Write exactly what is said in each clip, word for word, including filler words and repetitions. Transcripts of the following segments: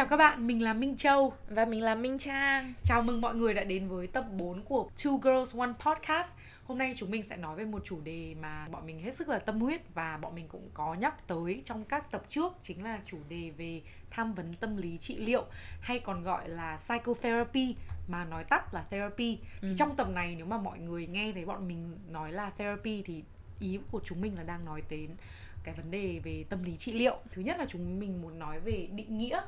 Xin chào các bạn, mình là Minh Châu. Và mình là Minh Trang. Chào mừng mọi người đã đến với tập bốn của Two Girls One Podcast. Hôm nay chúng mình sẽ nói về một chủ đề mà bọn mình hết sức là tâm huyết. Và bọn mình cũng có nhắc tới trong các tập trước. Chính là chủ đề về tham vấn tâm lý trị liệu, hay còn gọi là psychotherapy, mà nói tắt là therapy. ừ. Thì trong tập này nếu mà mọi người nghe thấy bọn mình nói là therapy thì ý của chúng mình là đang nói đến cái vấn đề về tâm lý trị liệu. Thứ nhất là chúng mình muốn nói về định nghĩa.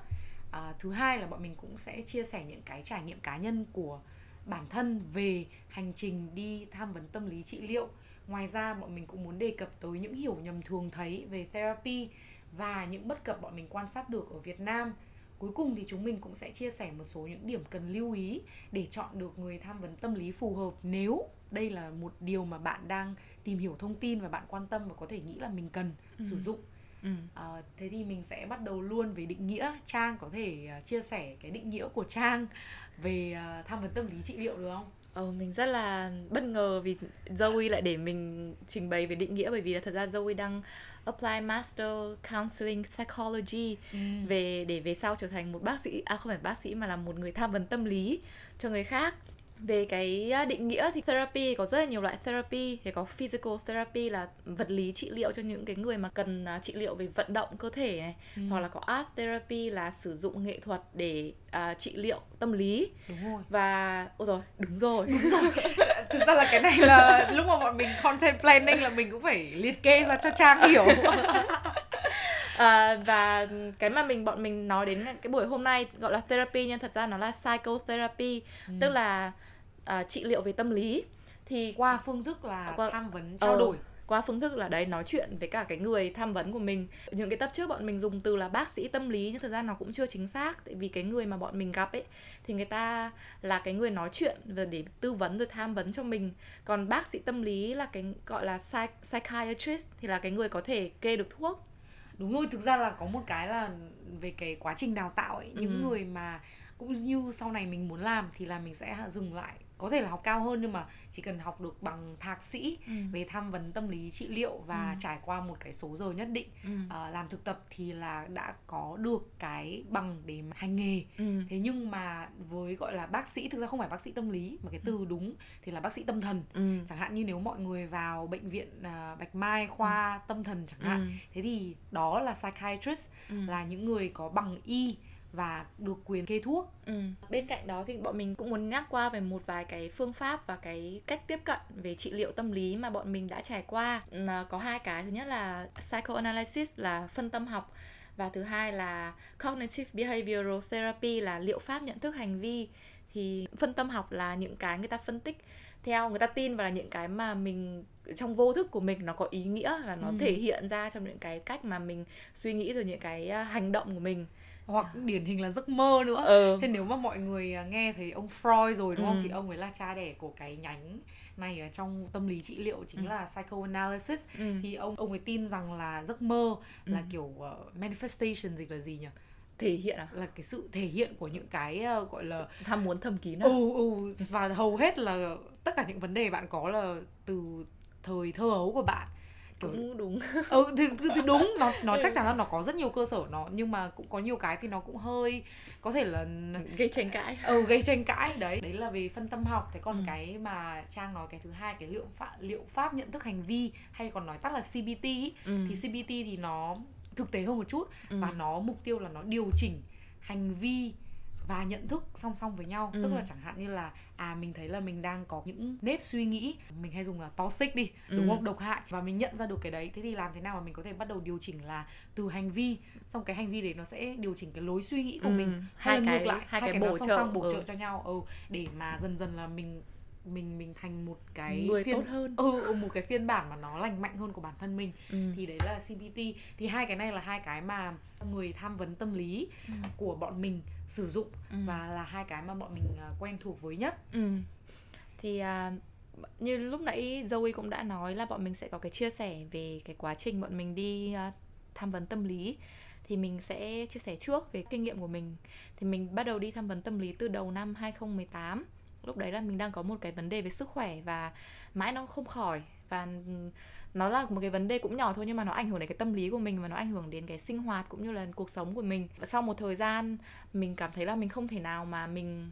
À, thứ hai là bọn mình cũng sẽ chia sẻ những cái trải nghiệm cá nhân của bản thân về hành trình đi tham vấn tâm lý trị liệu. Ngoài ra bọn mình cũng muốn đề cập tới những hiểu nhầm thường thấy về therapy và những bất cập bọn mình quan sát được ở Việt Nam. Cuối cùng thì chúng mình cũng sẽ chia sẻ một số những điểm cần lưu ý để chọn được người tham vấn tâm lý phù hợp nếu đây là một điều mà bạn đang tìm hiểu thông tin và bạn quan tâm và có thể nghĩ là mình cần ừ. sử dụng. Ừ. À, thế thì mình sẽ bắt đầu luôn về định nghĩa. Trang có thể chia sẻ cái định nghĩa của Trang về tham vấn tâm lý trị liệu được không? Ờ, mình rất là bất ngờ vì Zoe lại để mình trình bày về định nghĩa, bởi vì là thật ra Zoe đang apply master counseling psychology ừ. về để về sau trở thành một bác sĩ, à không phải bác sĩ mà là một người tham vấn tâm lý cho người khác. Về cái định nghĩa thì therapy có rất là nhiều loại therapy. Thì có physical therapy là vật lý trị liệu cho những cái người mà cần trị liệu về vận động cơ thể này. ừ. Hoặc là có art therapy là sử dụng nghệ thuật để uh, trị liệu tâm lý. Đúng rồi. Và... Ôi rồi đúng rồi, đúng rồi. Thực ra là cái này là lúc mà bọn mình content planning là mình cũng phải liệt kê ra cho Trang hiểu. À, và cái mà mình bọn mình nói đến cái buổi hôm nay gọi là therapy nhưng thật ra nó là psychotherapy, ừ. tức là uh, trị liệu về tâm lý thì qua phương thức là qua, tham vấn trao uh, đổi qua phương thức là đấy nói chuyện với cả cái người tham vấn của mình. Những cái tập trước bọn mình dùng từ là bác sĩ tâm lý nhưng thật ra nó cũng chưa chính xác, tại vì cái người mà bọn mình gặp ấy thì người ta là cái người nói chuyện và để tư vấn rồi tham vấn cho mình, còn bác sĩ tâm lý là cái gọi là psych- psychiatrist thì là cái người có thể kê được thuốc. Đúng rồi, thực ra là có một cái là về cái quá trình đào tạo ấy, những ừ. người mà cũng như sau này mình muốn làm thì là mình sẽ dừng lại, có thể là học cao hơn nhưng mà chỉ cần học được bằng thạc sĩ ừ. về tham vấn tâm lý trị liệu và ừ. trải qua một cái số giờ nhất định ừ. à, làm thực tập thì là đã có được cái bằng để mà hành nghề. ừ. Thế nhưng mà với gọi là bác sĩ, thực ra không phải bác sĩ tâm lý mà cái từ đúng thì là bác sĩ tâm thần. ừ. Chẳng hạn như nếu mọi người vào bệnh viện à, Bạch Mai khoa ừ. tâm thần chẳng hạn, ừ. thế thì đó là psychiatrist, ừ. là những người có bằng y và được quyền kê thuốc. ừ. Bên cạnh đó thì bọn mình cũng muốn nhắc qua về một vài cái phương pháp và cái cách tiếp cận về trị liệu tâm lý mà bọn mình đã trải qua. Có hai cái, thứ nhất là psychoanalysis là phân tâm học, và thứ hai là cognitive behavioral therapy là liệu pháp nhận thức hành vi. Thì phân tâm học là những cái người ta phân tích theo, người ta tin vào là những cái mà mình trong vô thức của mình nó có ý nghĩa và nó ừ. thể hiện ra trong những cái cách mà mình suy nghĩ rồi những cái hành động của mình. Hoặc điển hình là giấc mơ nữa. ừ. Thế nếu mà mọi người nghe thấy ông Freud rồi đúng ừ. không? Thì ông ấy là cha đẻ của cái nhánh này ở trong tâm lý trị liệu, chính ừ. là psychoanalysis. ừ. Thì ông ông ấy tin rằng là giấc mơ là ừ. kiểu uh, manifestation dịch là gì nhỉ? Thể hiện à? Là cái sự thể hiện của những cái uh, gọi là tham muốn thầm kín. ừ, ừ. Và hầu hết là tất cả những vấn đề bạn có là từ thời thơ ấu của bạn. Cũng đúng. ừ, thì, thì đúng, nó, nó chắc chắn là nó có rất nhiều cơ sở nó, nhưng mà cũng có nhiều cái thì nó cũng hơi có thể là gây tranh cãi. Ừ, gây tranh cãi đấy. Đấy là về phân tâm học. Thế còn ừ. cái mà Trang nói cái thứ hai, cái liệu pháp, liệu pháp nhận thức hành vi, hay còn nói tắt là xê bê tê ý. Ừ. Thì xê bê tê thì nó thực tế hơn một chút, ừ. và nó mục tiêu là nó điều chỉnh hành vi và nhận thức song song với nhau. ừ. Tức là chẳng hạn như là à mình thấy là mình đang có những nếp suy nghĩ, mình hay dùng là toxic đi, đúng ừ. không, độc hại, và mình nhận ra được cái đấy. Thế thì làm thế nào mà mình có thể bắt đầu điều chỉnh là từ hành vi, xong cái hành vi đấy nó sẽ điều chỉnh cái lối suy nghĩ của ừ. mình, hay là ngược lại, hai, hai cái, cái bổ song trợ, song bổ ừ. trợ cho nhau, ừ, để mà dần dần là mình mình mình thành một cái người phiên... tốt hơn, ừ, một cái phiên bản mà nó lành mạnh hơn của bản thân mình. ừ. Thì đấy là xê bê tê. Thì hai cái này là hai cái mà người tham vấn tâm lý ừ. của bọn mình sử dụng, ừ. và là hai cái mà bọn mình quen thuộc với nhất. ừ. Thì uh, như lúc nãy Zoe cũng đã nói là bọn mình sẽ có cái chia sẻ về cái quá trình bọn mình đi uh, tham vấn tâm lý. Thì mình sẽ chia sẻ trước về kinh nghiệm của mình. Thì mình bắt đầu đi tham vấn tâm lý từ đầu năm hai không một tám. Lúc đấy là mình đang có một cái vấn đề về sức khỏe và mãi nó không khỏi. và nó là một cái vấn đề cũng nhỏ thôi nhưng mà nó ảnh hưởng đến cái tâm lý của mình và nó ảnh hưởng đến cái sinh hoạt cũng như là cuộc sống của mình. Và sau một thời gian mình cảm thấy là mình không thể nào mà mình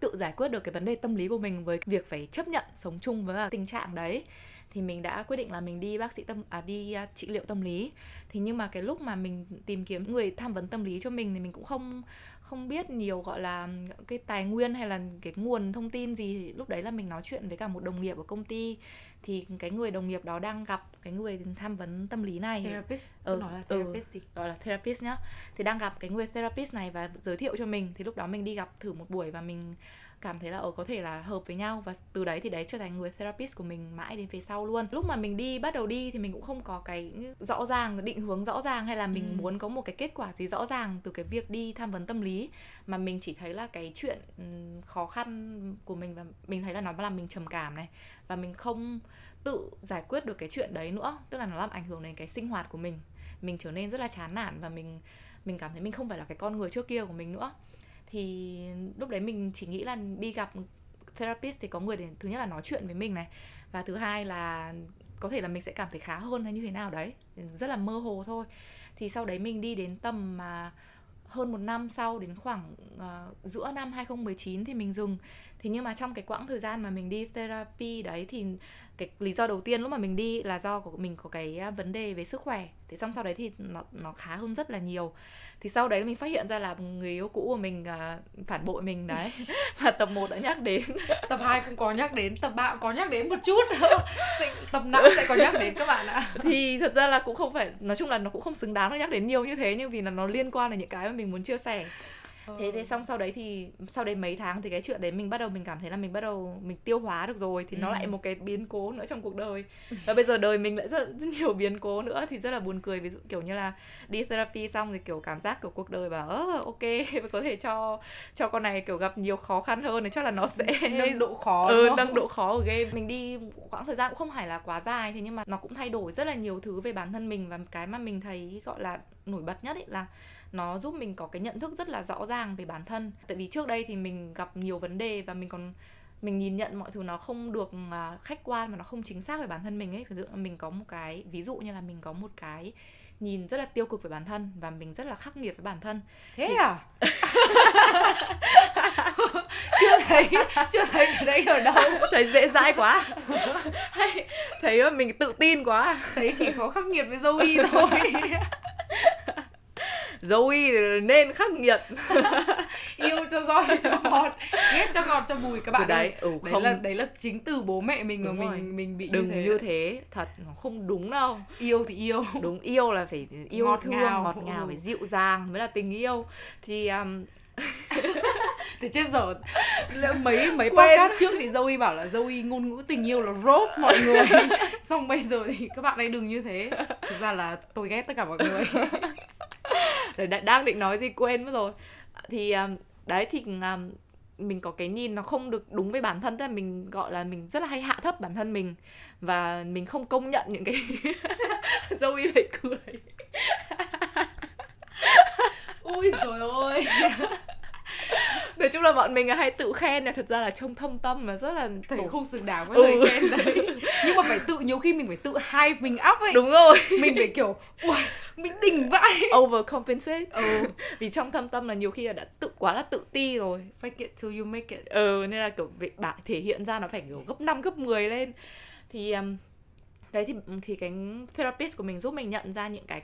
tự giải quyết được cái vấn đề tâm lý của mình với việc phải chấp nhận sống chung với tình trạng đấy, thì mình đã quyết định là mình đi bác sĩ tâm à, đi trị liệu tâm lý. Thì nhưng mà cái lúc mà mình tìm kiếm người tham vấn tâm lý cho mình thì mình cũng không không biết nhiều gọi là cái tài nguyên hay là cái nguồn thông tin gì. Lúc đấy là mình nói chuyện với cả một đồng nghiệp ở công ty, thì cái người đồng nghiệp đó đang gặp cái người tham vấn tâm lý này, therapist, ừ, nói là therapist, ừ, gọi là therapist nhá, thì đang gặp cái người therapist này và giới thiệu cho mình. Thì lúc đó mình đi gặp thử một buổi và mình cảm thấy là ờ, có thể là hợp với nhau, và từ đấy thì đấy trở thành người therapist của mình mãi đến về sau luôn. Lúc mà mình đi bắt đầu đi thì mình cũng không có cái rõ ràng, định hướng rõ ràng hay là mình ừ. muốn có một cái kết quả gì rõ ràng từ cái việc đi tham vấn tâm lý, mà mình chỉ thấy là cái chuyện khó khăn của mình và mình thấy là nó làm mình trầm cảm này và mình không tự giải quyết được cái chuyện đấy nữa, tức là nó làm ảnh hưởng đến cái sinh hoạt của mình. Mình trở nên rất là chán nản và mình mình cảm thấy mình không phải là cái con người trước kia của mình nữa. Thì lúc đấy mình chỉ nghĩ là đi gặp therapist thì có người để thứ nhất là nói chuyện với mình này, và thứ hai là có thể là mình sẽ cảm thấy khá hơn hay như thế nào đấy, rất là mơ hồ thôi. Thì sau đấy mình đi đến tầm mà hơn một năm sau, đến khoảng uh, giữa năm hai không một chín thì mình dừng. Thì nhưng mà trong cái quãng thời gian mà mình đi therapy đấy thì cái lý do đầu tiên lúc mà mình đi là do của mình có cái vấn đề về sức khỏe. Thế xong sau đấy thì nó, nó khá hơn rất là nhiều. Thì sau đấy mình phát hiện ra là người yêu cũ của mình uh, phản bội mình đấy. Và tập một đã nhắc đến, tập hai không có nhắc đến, tập ba cũng có nhắc đến một chút, tập năm sẽ có nhắc đến các bạn ạ. Thì thật ra là cũng không phải, nói chung là nó cũng không xứng đáng nó nhắc đến nhiều như thế, nhưng vì là nó liên quan đến những cái mà mình muốn chia sẻ. Thế thế xong sau đấy thì sau đấy mấy tháng thì cái chuyện đấy mình bắt đầu mình cảm thấy là mình bắt đầu mình tiêu hóa được rồi, thì ừ. nó lại một cái biến cố nữa trong cuộc đời. Và bây giờ đời mình lại rất, rất nhiều biến cố nữa, thì rất là buồn cười. Ví dụ kiểu như là đi therapy xong thì kiểu cảm giác kiểu cuộc đời bảo ơ oh, ok có thể cho cho con này kiểu gặp nhiều khó khăn hơn thì chắc là nó sẽ nâng độ khó, ừ, nâng độ khó ở game. Mình đi quãng thời gian cũng không phải là quá dài, thế nhưng mà nó cũng thay đổi rất là nhiều thứ về bản thân mình. Và cái mà mình thấy gọi là nổi bật nhất ấy là nó giúp mình có cái nhận thức rất là rõ ràng về bản thân. Tại vì trước đây thì mình gặp nhiều vấn đề và mình còn mình nhìn nhận mọi thứ nó không được khách quan và nó không chính xác về bản thân mình ấy. Ví dụ mình có một cái ví dụ như là mình có một cái nhìn rất là tiêu cực về bản thân và mình rất là khắc nghiệt với bản thân. Thế thì... à? chưa thấy chưa thấy cái đấy ở đâu, thấy dễ dãi quá, hay thấy mình tự tin quá, thấy chỉ có khắc nghiệt với Zoe thôi. Zoe nên khắc nghiệt. Yêu cho roi cho ngọt, ghét cho ngọt cho bùi các bạn. Đấy, ừ, đấy, là, đấy là chính từ bố mẹ mình mà mình, mình bị đừng như thế, như thế. Thật, nó không đúng đâu. Yêu thì yêu, đúng, yêu là phải yêu ngọt thương, ngào. ngọt ngào, ừ. phải dịu dàng mới là tình yêu. Thì... Um... Thế chết rồi. Mấy, mấy podcast trước thì Zoe bảo là Zoe ngôn ngữ tình yêu là roast mọi người. Xong bây giờ thì các bạn ấy đừng như thế. Thực ra là tôi ghét tất cả mọi người. Đang định nói gì quên mất rồi. Thì đấy thì mình có cái nhìn nó không được đúng với bản thân. Tức là mình gọi là mình rất là hay hạ thấp bản thân mình. Và mình không công nhận những cái... Zoe lại cười. Ui dồi ôi. Nói chung là bọn mình hay tự khen này, thật ra là trong thâm tâm mà rất là thấy không xứng đáng với lời ừ. khen đấy. Nhưng mà phải tự, nhiều khi mình phải tự hype mình up ấy. Đúng rồi. Mình phải kiểu ui, mình đỉnh vãi. Overcompensate. Ừ. Vì trong thâm tâm là nhiều khi là đã tự quá là tự ti rồi. Fake it till you make it. Ừ, nên là kiểu bạn thể hiện ra nó phải kiểu gấp năm, gấp mười lên. Thì um, đấy thì thì cái therapist của mình giúp mình nhận ra những cái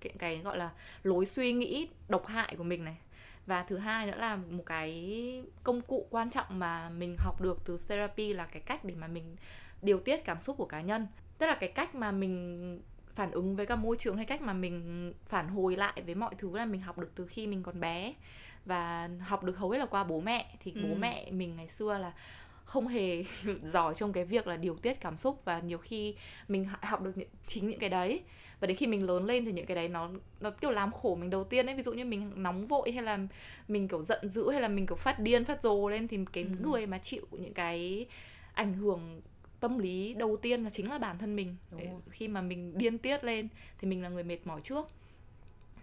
cái, cái gọi là lối suy nghĩ độc hại của mình này. Và thứ hai nữa là một cái công cụ quan trọng mà mình học được từ therapy là cái cách để mà mình điều tiết cảm xúc của cá nhân. Tức là cái cách mà mình phản ứng với cả môi trường hay cách mà mình phản hồi lại với mọi thứ là mình học được từ khi mình còn bé. Và học được hầu hết là qua bố mẹ. Thì ừ. bố mẹ mình ngày xưa là không hề giỏi trong cái việc là điều tiết cảm xúc. Và nhiều khi mình học được chính những cái đấy. Và đến khi mình lớn lên thì những cái đấy nó, nó kiểu làm khổ mình đầu tiên ấy. Ví dụ như mình nóng vội hay là mình kiểu giận dữ hay là mình kiểu phát điên, phát rồ lên. Thì cái ừ. người mà chịu những cái ảnh hưởng tâm lý đầu tiên là chính là bản thân mình. Đấy, khi mà mình điên tiết lên thì mình là người mệt mỏi trước.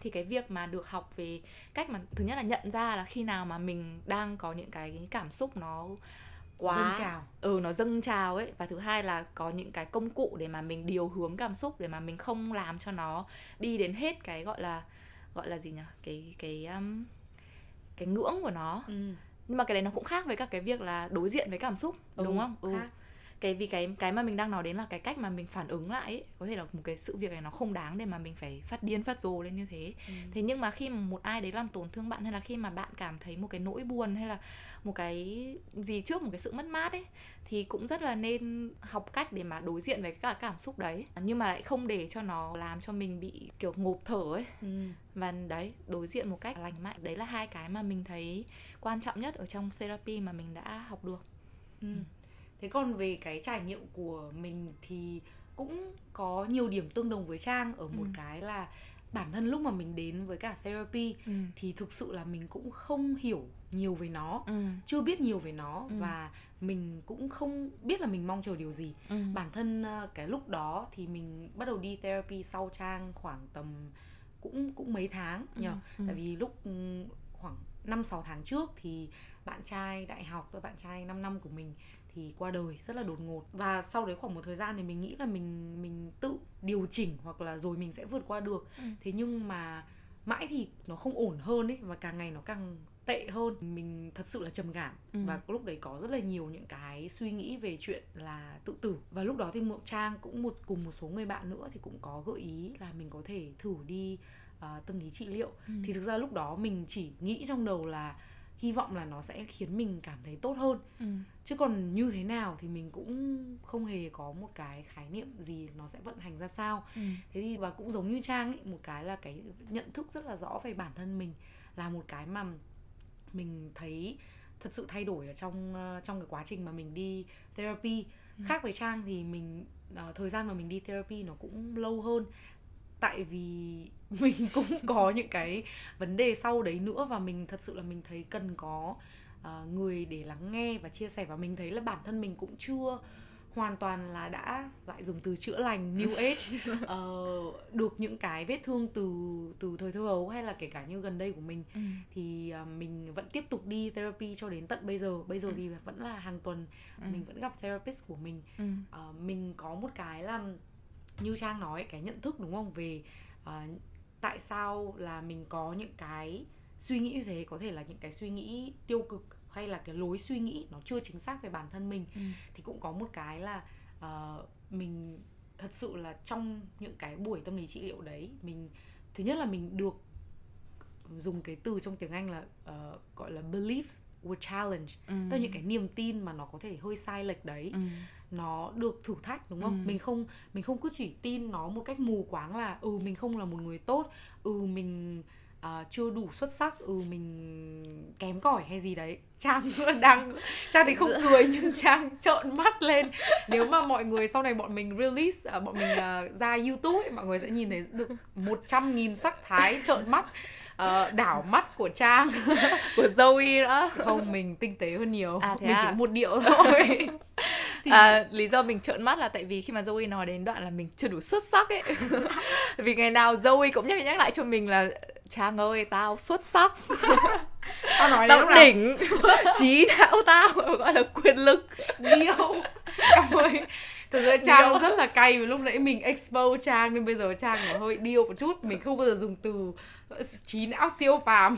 Thì cái việc mà được học về cách mà thứ nhất là nhận ra là khi nào mà mình đang có những cái cảm xúc nó quá dâng trào. Ừ, nó dâng trào ấy. Và thứ hai là có những cái công cụ để mà mình điều hướng cảm xúc, để mà mình không làm cho nó đi đến hết cái gọi là gọi là gì nhỉ, cái cái um, cái ngưỡng của nó. Ừ. Nhưng mà cái đấy nó cũng khác với các cái việc là đối diện với cảm xúc, ừ, đúng không? Ừ. Khác. Cái vì cái cái mà mình đang nói đến là cái cách mà mình phản ứng lại ấy. Có thể là một cái sự việc này nó không đáng để mà mình phải phát điên phát rồ lên như thế. Ừ. Thế nhưng mà khi mà một ai đấy làm tổn thương bạn, hay là khi mà bạn cảm thấy một cái nỗi buồn hay là một cái gì trước một cái sự mất mát ấy, thì cũng rất là nên học cách để mà đối diện với cả cảm xúc đấy, nhưng mà lại không để cho nó làm cho mình bị kiểu ngộp thở ấy. Ừ. Và đấy, đối diện một cách lành mạnh. Đấy là hai cái mà mình thấy quan trọng nhất ở trong therapy mà mình đã học được. Ừ. Thế còn về cái trải nghiệm của mình thì cũng có nhiều điểm tương đồng với Trang ở một ừ. cái là bản thân lúc mà mình đến với cả therapy ừ. thì thực sự là mình cũng không hiểu nhiều về nó, ừ. chưa biết nhiều về nó, ừ. và mình cũng không biết là mình mong chờ điều gì. Ừ. Bản thân cái lúc đó thì mình bắt đầu đi therapy sau Trang khoảng tầm cũng cũng mấy tháng nhỉ? Ừ. Ừ. Tại vì lúc khoảng năm sáu tháng trước thì bạn trai đại học, tôi bạn trai năm năm của mình thì qua đời rất là đột ngột. Và sau đấy khoảng một thời gian thì mình nghĩ là mình mình tự điều chỉnh hoặc là rồi mình sẽ vượt qua được. Ừ. Thế nhưng mà mãi thì nó không ổn hơn ấy, và càng ngày nó càng tệ hơn. Mình thật sự là trầm cảm. Ừ. Và lúc đấy có rất là nhiều những cái suy nghĩ về chuyện là tự tử. Và lúc đó thì Mộng Trang cũng một cùng một số người bạn nữa thì cũng có gợi ý là mình có thể thử đi uh, tâm lý trị liệu. Ừ. Thì thực ra lúc đó mình chỉ nghĩ trong đầu là hy vọng là nó sẽ khiến mình cảm thấy tốt hơn. Ừ. Chứ còn như thế nào thì mình cũng không hề có một cái khái niệm gì nó sẽ vận hành ra sao. Ừ. Thế thì và cũng giống như Trang ấy, một cái là cái nhận thức rất là rõ về bản thân mình là một cái mà mình thấy thật sự thay đổi ở trong trong cái quá trình mà mình đi therapy. Ừ. Khác với Trang thì mình thời gian mà mình đi therapy nó cũng lâu hơn, tại vì mình cũng có những cái vấn đề sau đấy nữa, và mình thật sự là mình thấy cần có uh, người để lắng nghe và chia sẻ. Và mình thấy là bản thân mình cũng chưa hoàn toàn là đã lại dùng từ chữa lành new age uh, được những cái vết thương từ từ thời thơ ấu hay là kể cả như gần đây của mình. Ừ. Thì uh, mình vẫn tiếp tục đi therapy cho đến tận bây giờ. Bây giờ ừ. thì vẫn là hàng tuần. Ừ. Mình vẫn gặp therapist của mình. Ừ. Uh, mình có một cái là như Trang nói, cái nhận thức đúng không, về uh, tại sao là mình có những cái suy nghĩ như thế, có thể là những cái suy nghĩ tiêu cực hay là cái lối suy nghĩ nó chưa chính xác về bản thân mình. Ừ. Thì cũng có một cái là uh, mình thật sự là trong những cái buổi tâm lý trị liệu đấy, mình thứ nhất là mình được dùng cái từ trong tiếng Anh là uh, gọi là belief with challenge. Ừ. Tức là những cái niềm tin mà nó có thể hơi sai lệch đấy. Ừ. Nó được thử thách, đúng không? Ừ. Mình không mình không cứ chỉ tin nó một cách mù quáng là ừ mình không là một người tốt, ừ mình uh, chưa đủ xuất sắc, ừ mình kém cỏi hay gì đấy. Trang đang Trang thì không cười nhưng Trang trợn mắt lên. Nếu mà mọi người sau này bọn mình release, bọn mình uh, ra YouTube ấy, mọi người sẽ nhìn thấy được một trăm nghìn sắc thái trợn mắt. Uh, đảo mắt của Trang của Zoe đó. Không, mình tinh tế hơn nhiều. À, mình à? Chỉ một điệu thôi. Thì... à, lý do mình trợn mắt là tại vì khi mà Zoe nói đến đoạn là mình chưa đủ xuất sắc ấy vì ngày nào Zoe cũng nhắc nhắc lại cho mình là Trang ơi tao xuất sắc tao nói tao đỉnh trí não tao gọi là quyền lực điêu em ơi. Thực ra Trang rất là cay vì lúc nãy mình expose Trang nên bây giờ Trang nó hơi điêu một chút. Mình không bao giờ dùng từ trí não siêu phàm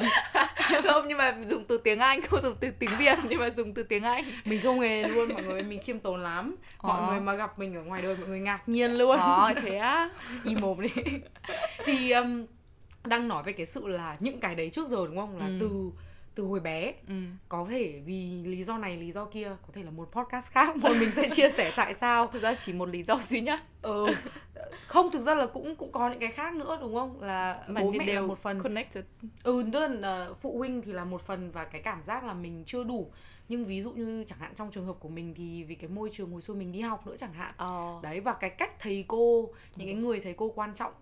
không, nhưng mà dùng từ tiếng Anh, không dùng từ tiếng Việt nhưng mà dùng từ tiếng Anh. Mình không hề luôn mọi người, mình khiêm tốn lắm. Mọi ờ. người mà gặp mình ở ngoài đời mọi người ngạc nhiên luôn. Ờ thế á. Im mồm đi. Thì um, đang nói về cái sự là những cái đấy trước rồi đúng không, là ừ. từ từ hồi bé. Ừ. Có thể vì lý do này lý do kia, có thể là một podcast khác bọn mình sẽ chia sẻ tại sao. Thực ra chỉ một lý do duy nhất. Ừ. Không, thực ra là cũng cũng có những cái khác nữa đúng không, là mà bố mẹ đều là một phần connected. Ừ, tức là phụ huynh thì là một phần, và cái cảm giác là mình chưa đủ. Nhưng ví dụ như chẳng hạn trong trường hợp của mình thì vì cái môi trường hồi xưa mình đi học nữa chẳng hạn. Ờ. Đấy, và cái cách thầy cô, những ừ. cái người thầy cô quan trọng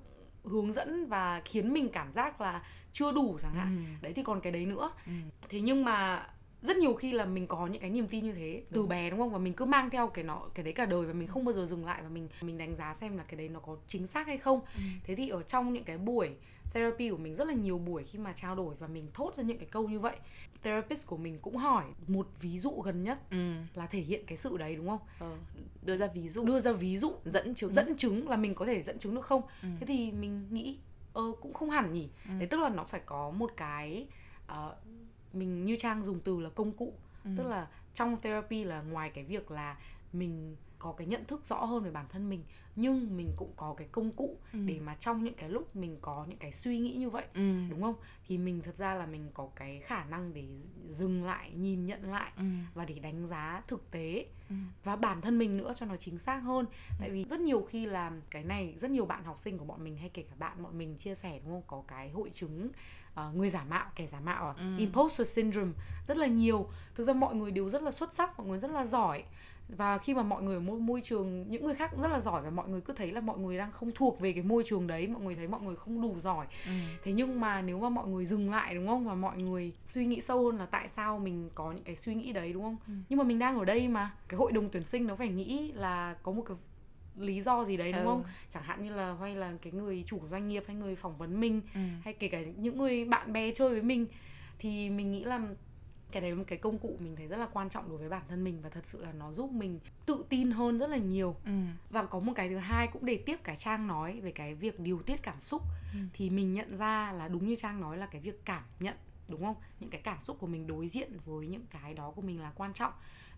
hướng dẫn và khiến mình cảm giác là chưa đủ chẳng hạn. Ừ. Đấy thì còn cái đấy nữa. Ừ. Thế nhưng mà rất nhiều khi là mình có những cái niềm tin như thế đúng. từ bé đúng không, và mình cứ mang theo cái nó cái đấy cả đời và mình không bao giờ dừng lại và mình mình đánh giá xem là cái đấy nó có chính xác hay không. ừ. Thế thì ở trong những cái buổi therapy của mình, rất là nhiều buổi khi mà trao đổi và mình thốt ra những cái câu như vậy, therapist của mình cũng hỏi một ví dụ gần nhất ừ. là thể hiện cái sự đấy đúng không, ừ. đưa ra ví dụ, đưa ra ví dụ dẫn chứng, dẫn chứng là mình có thể dẫn chứng được không. ừ. Thế thì mình nghĩ ờ, cũng không hẳn nhỉ. ừ. Đấy tức là nó phải có một cái uh, mình như Trang dùng từ là công cụ. ừ. Tức là trong therapy là ngoài cái việc là mình có cái nhận thức rõ hơn về bản thân mình, nhưng mình cũng có cái công cụ ừ. để mà trong những cái lúc mình có những cái suy nghĩ như vậy, ừ. đúng không? Thì mình thật ra là mình có cái khả năng để dừng lại, nhìn nhận lại ừ. và để đánh giá thực tế ừ. và bản thân mình nữa cho nó chính xác hơn. ừ. Tại vì rất nhiều khi là cái này rất nhiều bạn học sinh của bọn mình hay kể cả bạn bọn mình chia sẻ đúng không? Có cái hội chứng Uh, người giả mạo, kẻ giả mạo à? ừ. Imposter syndrome rất là nhiều. Thực ra mọi người đều rất là xuất sắc, mọi người rất là giỏi, và khi mà mọi người ở môi trường những người khác cũng rất là giỏi, và mọi người cứ thấy là mọi người đang không thuộc về cái môi trường đấy, mọi người thấy mọi người không đủ giỏi. ừ. Thế nhưng mà nếu mà mọi người dừng lại đúng không, và mọi người suy nghĩ sâu hơn là tại sao mình có những cái suy nghĩ đấy đúng không, ừ. nhưng mà mình đang ở đây mà cái hội đồng tuyển sinh nó phải nghĩ là có một cái lý do gì đấy đúng ừ. không? Chẳng hạn như là hay là cái người chủ doanh nghiệp hay người phỏng vấn mình, ừ. hay kể cả những người bạn bè chơi với mình, thì mình nghĩ là cái đấy là một cái công cụ mình thấy rất là quan trọng đối với bản thân mình, và thật sự là nó giúp mình tự tin hơn rất là nhiều. ừ. Và có một cái thứ hai cũng để tiếp cả Trang nói về cái việc điều tiết cảm xúc, ừ. thì mình nhận ra là đúng như Trang nói là cái việc cảm nhận đúng không? Những cái cảm xúc của mình đối diện với những cái đó của mình là quan trọng,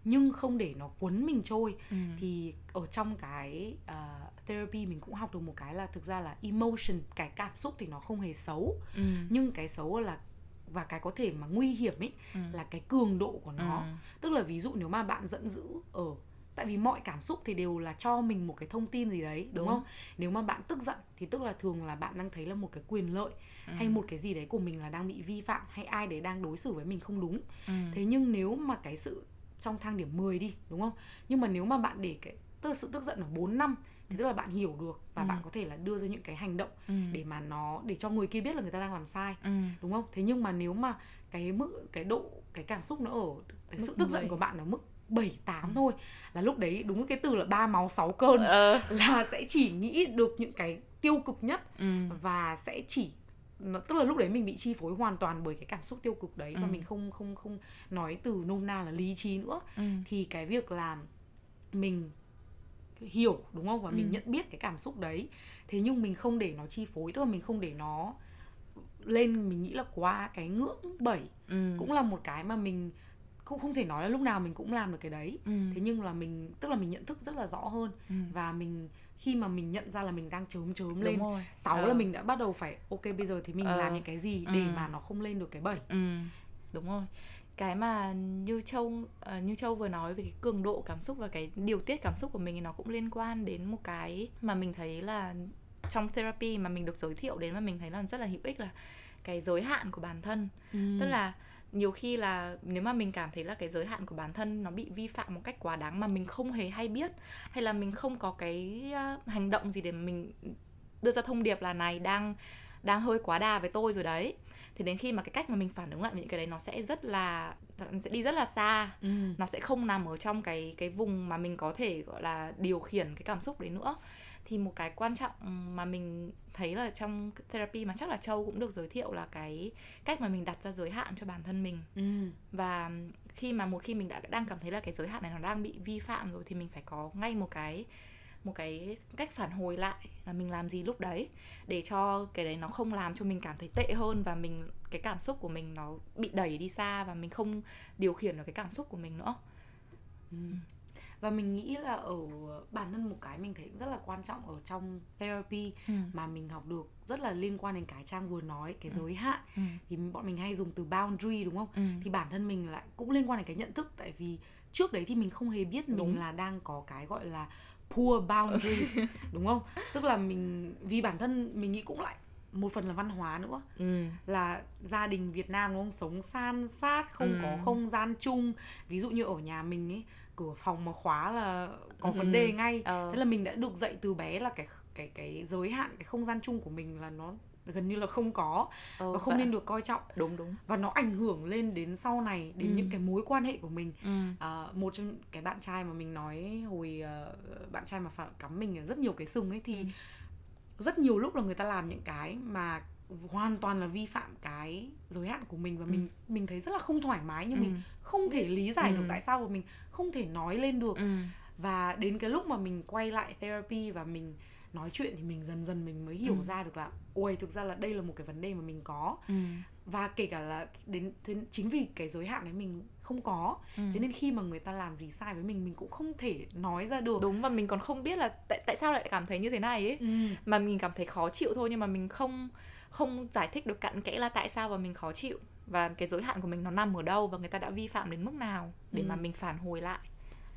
nhưng không để nó cuốn mình trôi. ừ. Thì ở trong cái uh, therapy mình cũng học được một cái là thực ra là emotion, cái cảm xúc thì nó không hề xấu, ừ. nhưng cái xấu là và cái có thể mà nguy hiểm ấy ừ. là cái cường độ của nó. ừ. Tức là ví dụ nếu mà bạn giận dữ ở tại vì mọi cảm xúc thì đều là cho mình một cái thông tin gì đấy đúng, đúng không? Nếu mà bạn tức giận thì tức là thường là bạn đang thấy là một cái quyền lợi ừ. hay một cái gì đấy của mình là đang bị vi phạm, hay ai đấy đang đối xử với mình không đúng. ừ. Thế nhưng nếu mà cái sự trong thang điểm mười đi đúng không? Nhưng mà nếu mà bạn để cái tức là sự tức giận ở bốn năm thì tức là bạn hiểu được và ừ. bạn có thể là đưa ra những cái hành động ừ. để mà nó để cho người kia biết là người ta đang làm sai, ừ. đúng không? Thế nhưng mà nếu mà cái mức cái độ cái cảm xúc nó ở cái mức sự tức giận mười của bạn ở mức bảy tám thôi, là lúc đấy đúng cái từ là ba máu sáu cơn, ừ. là sẽ chỉ nghĩ được những cái tiêu cực nhất, ừ. và sẽ chỉ nó, tức là lúc đấy mình bị chi phối hoàn toàn bởi cái cảm xúc tiêu cực đấy, ừ. và mình không không không nói từ nôm na là lý trí nữa. ừ. Thì cái việc là mình hiểu đúng không, và ừ. mình nhận biết cái cảm xúc đấy, thế nhưng mình không để nó chi phối, tức là mình không để nó lên, mình nghĩ là quá cái ngưỡng bảy, ừ. cũng là một cái mà mình cũng không thể nói là lúc nào mình cũng làm được cái đấy. ừ. Thế nhưng là mình tức là mình nhận thức rất là rõ hơn, ừ. và mình khi mà mình nhận ra là mình đang chớm chớm lên sáu ừ. là mình đã bắt đầu phải ok bây giờ thì mình ừ. làm những cái gì để ừ. mà nó không lên được cái bảy. ừ. Đúng rồi, cái mà như Châu uh, như Châu vừa nói về cái cường độ cảm xúc và cái điều tiết cảm xúc của mình, nó cũng liên quan đến một cái mà mình thấy là trong therapy mà mình được giới thiệu đến, mà mình thấy là rất là hữu ích, là cái giới hạn của bản thân. ừ. Tức là nhiều khi là nếu mà mình cảm thấy là cái giới hạn của bản thân nó bị vi phạm một cách quá đáng mà mình không hề hay biết, hay là mình không có cái hành động gì để mình đưa ra thông điệp là này đang, đang hơi quá đà với tôi rồi đấy, thì đến khi mà cái cách mà mình phản ứng lại với những cái đấy nó sẽ rất là sẽ đi rất là xa, ừ. nó sẽ không nằm ở trong cái, cái vùng mà mình có thể gọi là điều khiển cái cảm xúc đấy nữa. Thì một cái quan trọng mà mình thấy là trong therapy mà chắc là Châu cũng được giới thiệu là cái cách mà mình đặt ra giới hạn cho bản thân mình. ừ. Và khi mà một khi mình đã đang cảm thấy là cái giới hạn này nó đang bị vi phạm rồi, thì mình phải có ngay một cái một cái cách phản hồi lại là mình làm gì lúc đấy, để cho cái đấy nó không làm cho mình cảm thấy tệ hơn, và mình cái cảm xúc của mình nó bị đẩy đi xa và mình không điều khiển được cái cảm xúc của mình nữa. ừ. Và mình nghĩ là ở bản thân một cái mình thấy rất là quan trọng ở trong therapy ừ. mà mình học được rất là liên quan đến cái Trang vừa nói, cái ừ. giới hạn. ừ. Thì bọn mình hay dùng từ boundary đúng không? ừ. Thì bản thân mình lại cũng liên quan đến cái nhận thức, tại vì trước đấy thì mình không hề biết mình đúng. là đang có cái gọi là poor boundary đúng không? Tức là mình vì bản thân mình nghĩ cũng lại một phần là văn hóa nữa, ừ. là gia đình Việt Nam đúng không, sống san sát, không ừ. có không gian chung. Ví dụ như ở nhà mình ấy, cửa phòng mà khóa là có ừ. vấn đề ngay. ừ. Thế là mình đã được dạy từ bé là cái cái cái giới hạn, cái không gian chung của mình là nó gần như là không có, ừ, và không vậy. Nên được coi trọng. Đúng đúng. Và nó ảnh hưởng lên đến sau này, đến ừ. những cái mối quan hệ của mình. ừ. à, Một trong cái bạn trai mà mình nói hồi uh, bạn trai mà phải cắm mình rất nhiều cái sừng ấy, thì ừ. rất nhiều lúc là người ta làm những cái mà hoàn toàn là vi phạm cái giới hạn của mình. Và ừ. mình mình thấy rất là không thoải mái, nhưng ừ. mình không thể lý giải ừ. được tại sao, và mình không thể nói lên được. ừ. Và đến cái lúc mà mình quay lại therapy và mình nói chuyện thì mình dần dần mình mới hiểu ừ. ra được là ôi, thực ra là đây là một cái vấn đề mà mình có. ừ. Và kể cả là đến thế, chính vì cái giới hạn đấy mình không có, ừ. thế nên khi mà người ta làm gì sai với mình, mình cũng không thể nói ra được. Đúng, và mình còn không biết là tại, tại sao lại cảm thấy như thế này ấy. ừ. Mà mình cảm thấy khó chịu thôi, nhưng mà mình không, không giải thích được cặn kẽ là tại sao mà mình khó chịu, và cái giới hạn của mình nó nằm ở đâu, và người ta đã vi phạm đến mức nào để ừ. mà mình phản hồi lại.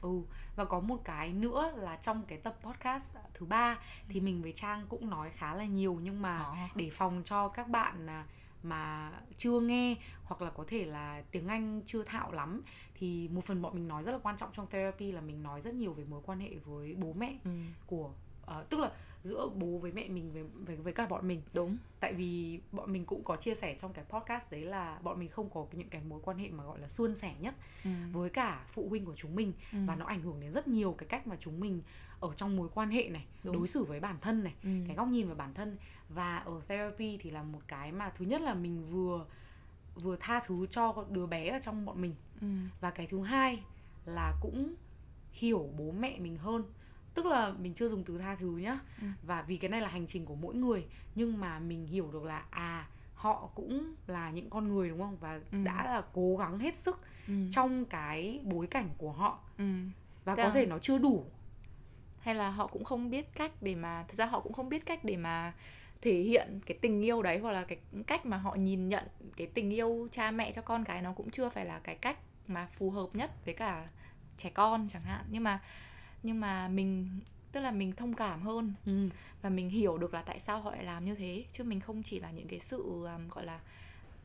Ừ, và có một cái nữa là trong cái tập podcast thứ ba thì mình với Trang cũng nói khá là nhiều, nhưng mà à. để phòng cho các bạn mà chưa nghe hoặc là có thể là tiếng Anh chưa thạo lắm, thì một phần bọn mình nói rất là quan trọng trong therapy là mình nói rất nhiều về mối quan hệ với bố mẹ ừ. của uh, tức là giữa bố với mẹ mình với, với, với cả bọn mình. Đúng. Tại vì bọn mình cũng có chia sẻ trong cái podcast đấy là bọn mình không có những cái mối quan hệ mà gọi là suôn sẻ nhất ừ. với cả phụ huynh của chúng mình. ừ. Và nó ảnh hưởng đến rất nhiều cái cách mà chúng mình ở trong mối quan hệ này, Đúng. đối xử với bản thân này, ừ. cái góc nhìn về bản thân. Và ở therapy thì là một cái mà thứ nhất là mình vừa vừa tha thứ cho đứa bé ở trong bọn mình, ừ. và cái thứ hai là cũng hiểu bố mẹ mình hơn. Tức là mình chưa dùng từ tha thứ nhá, ừ. và vì cái này là hành trình của mỗi người, nhưng mà mình hiểu được là à, họ cũng là những con người, đúng không? Và ừ. đã là cố gắng hết sức ừ. trong cái bối cảnh của họ, ừ. và thế có là... thể nó chưa đủ, hay là họ cũng không biết cách để mà, thực ra họ cũng không biết cách để mà thể hiện cái tình yêu đấy, hoặc là cái cách mà họ nhìn nhận cái tình yêu cha mẹ cho con cái nó cũng chưa phải là cái cách mà phù hợp nhất với cả trẻ con chẳng hạn. Nhưng mà nhưng mà mình, tức là mình thông cảm hơn, ừ. và mình hiểu được là tại sao họ lại làm như thế, chứ mình không chỉ là những cái sự um, gọi là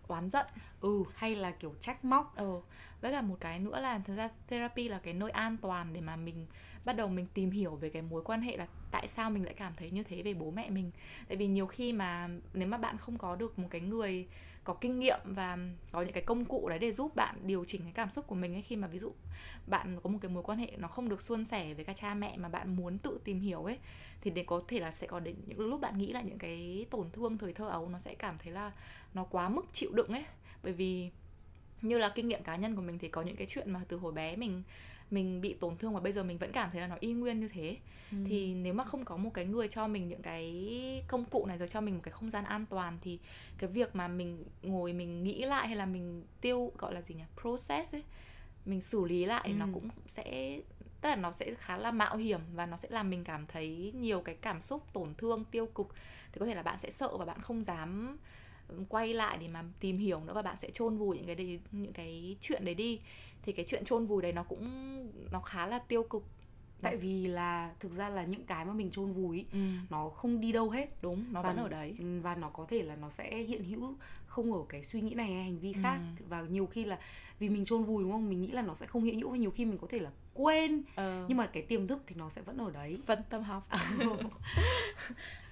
oán giận, ừ, hay là kiểu trách móc. ừ. Với cả một cái nữa là thực ra therapy là cái nơi an toàn để mà mình bắt đầu mình tìm hiểu về cái mối quan hệ, là tại sao mình lại cảm thấy như thế về bố mẹ mình. Tại vì nhiều khi mà nếu mà bạn không có được một cái người có kinh nghiệm và có những cái công cụ đấy để giúp bạn điều chỉnh cái cảm xúc của mình ấy, khi mà ví dụ bạn có một cái mối quan hệ nó không được suôn sẻ với các cha mẹ mà bạn muốn tự tìm hiểu ấy, thì để có thể là sẽ có đến những lúc bạn nghĩ là những cái tổn thương thời thơ ấu nó sẽ cảm thấy là nó quá mức chịu đựng ấy. Bởi vì như là kinh nghiệm cá nhân của mình thì có những cái chuyện mà từ hồi bé mình mình bị tổn thương và bây giờ mình vẫn cảm thấy là nó y nguyên như thế. ừ. Thì nếu mà không có một cái người cho mình những cái công cụ này, rồi cho mình một cái không gian an toàn, thì cái việc mà mình ngồi mình nghĩ lại, hay là mình tiêu gọi là gì nhỉ, process ấy, mình xử lý lại, ừ. nó cũng sẽ, tức là nó sẽ khá là mạo hiểm, và nó sẽ làm mình cảm thấy nhiều cái cảm xúc tổn thương tiêu cực. Thì có thể là bạn sẽ sợ và bạn không dám quay lại để mà tìm hiểu nữa, và bạn sẽ chôn vùi những cái đấy, những cái chuyện đấy đi. Thì cái chuyện chôn vùi đấy nó cũng nó khá là tiêu cực, tại nó... vì là thực ra là những cái mà mình chôn vùi ừ. nó không đi đâu hết. Đúng, nó và, vẫn ở đấy, và nó có thể là nó sẽ hiện hữu không ở cái suy nghĩ này hay hành vi khác. ừ. Và nhiều khi là vì mình chôn vùi, đúng không, mình nghĩ là nó sẽ không hiện hữu, và nhiều khi mình có thể là quên, ừ. nhưng mà cái tiềm thức thì nó sẽ vẫn ở đấy. Phân tâm học.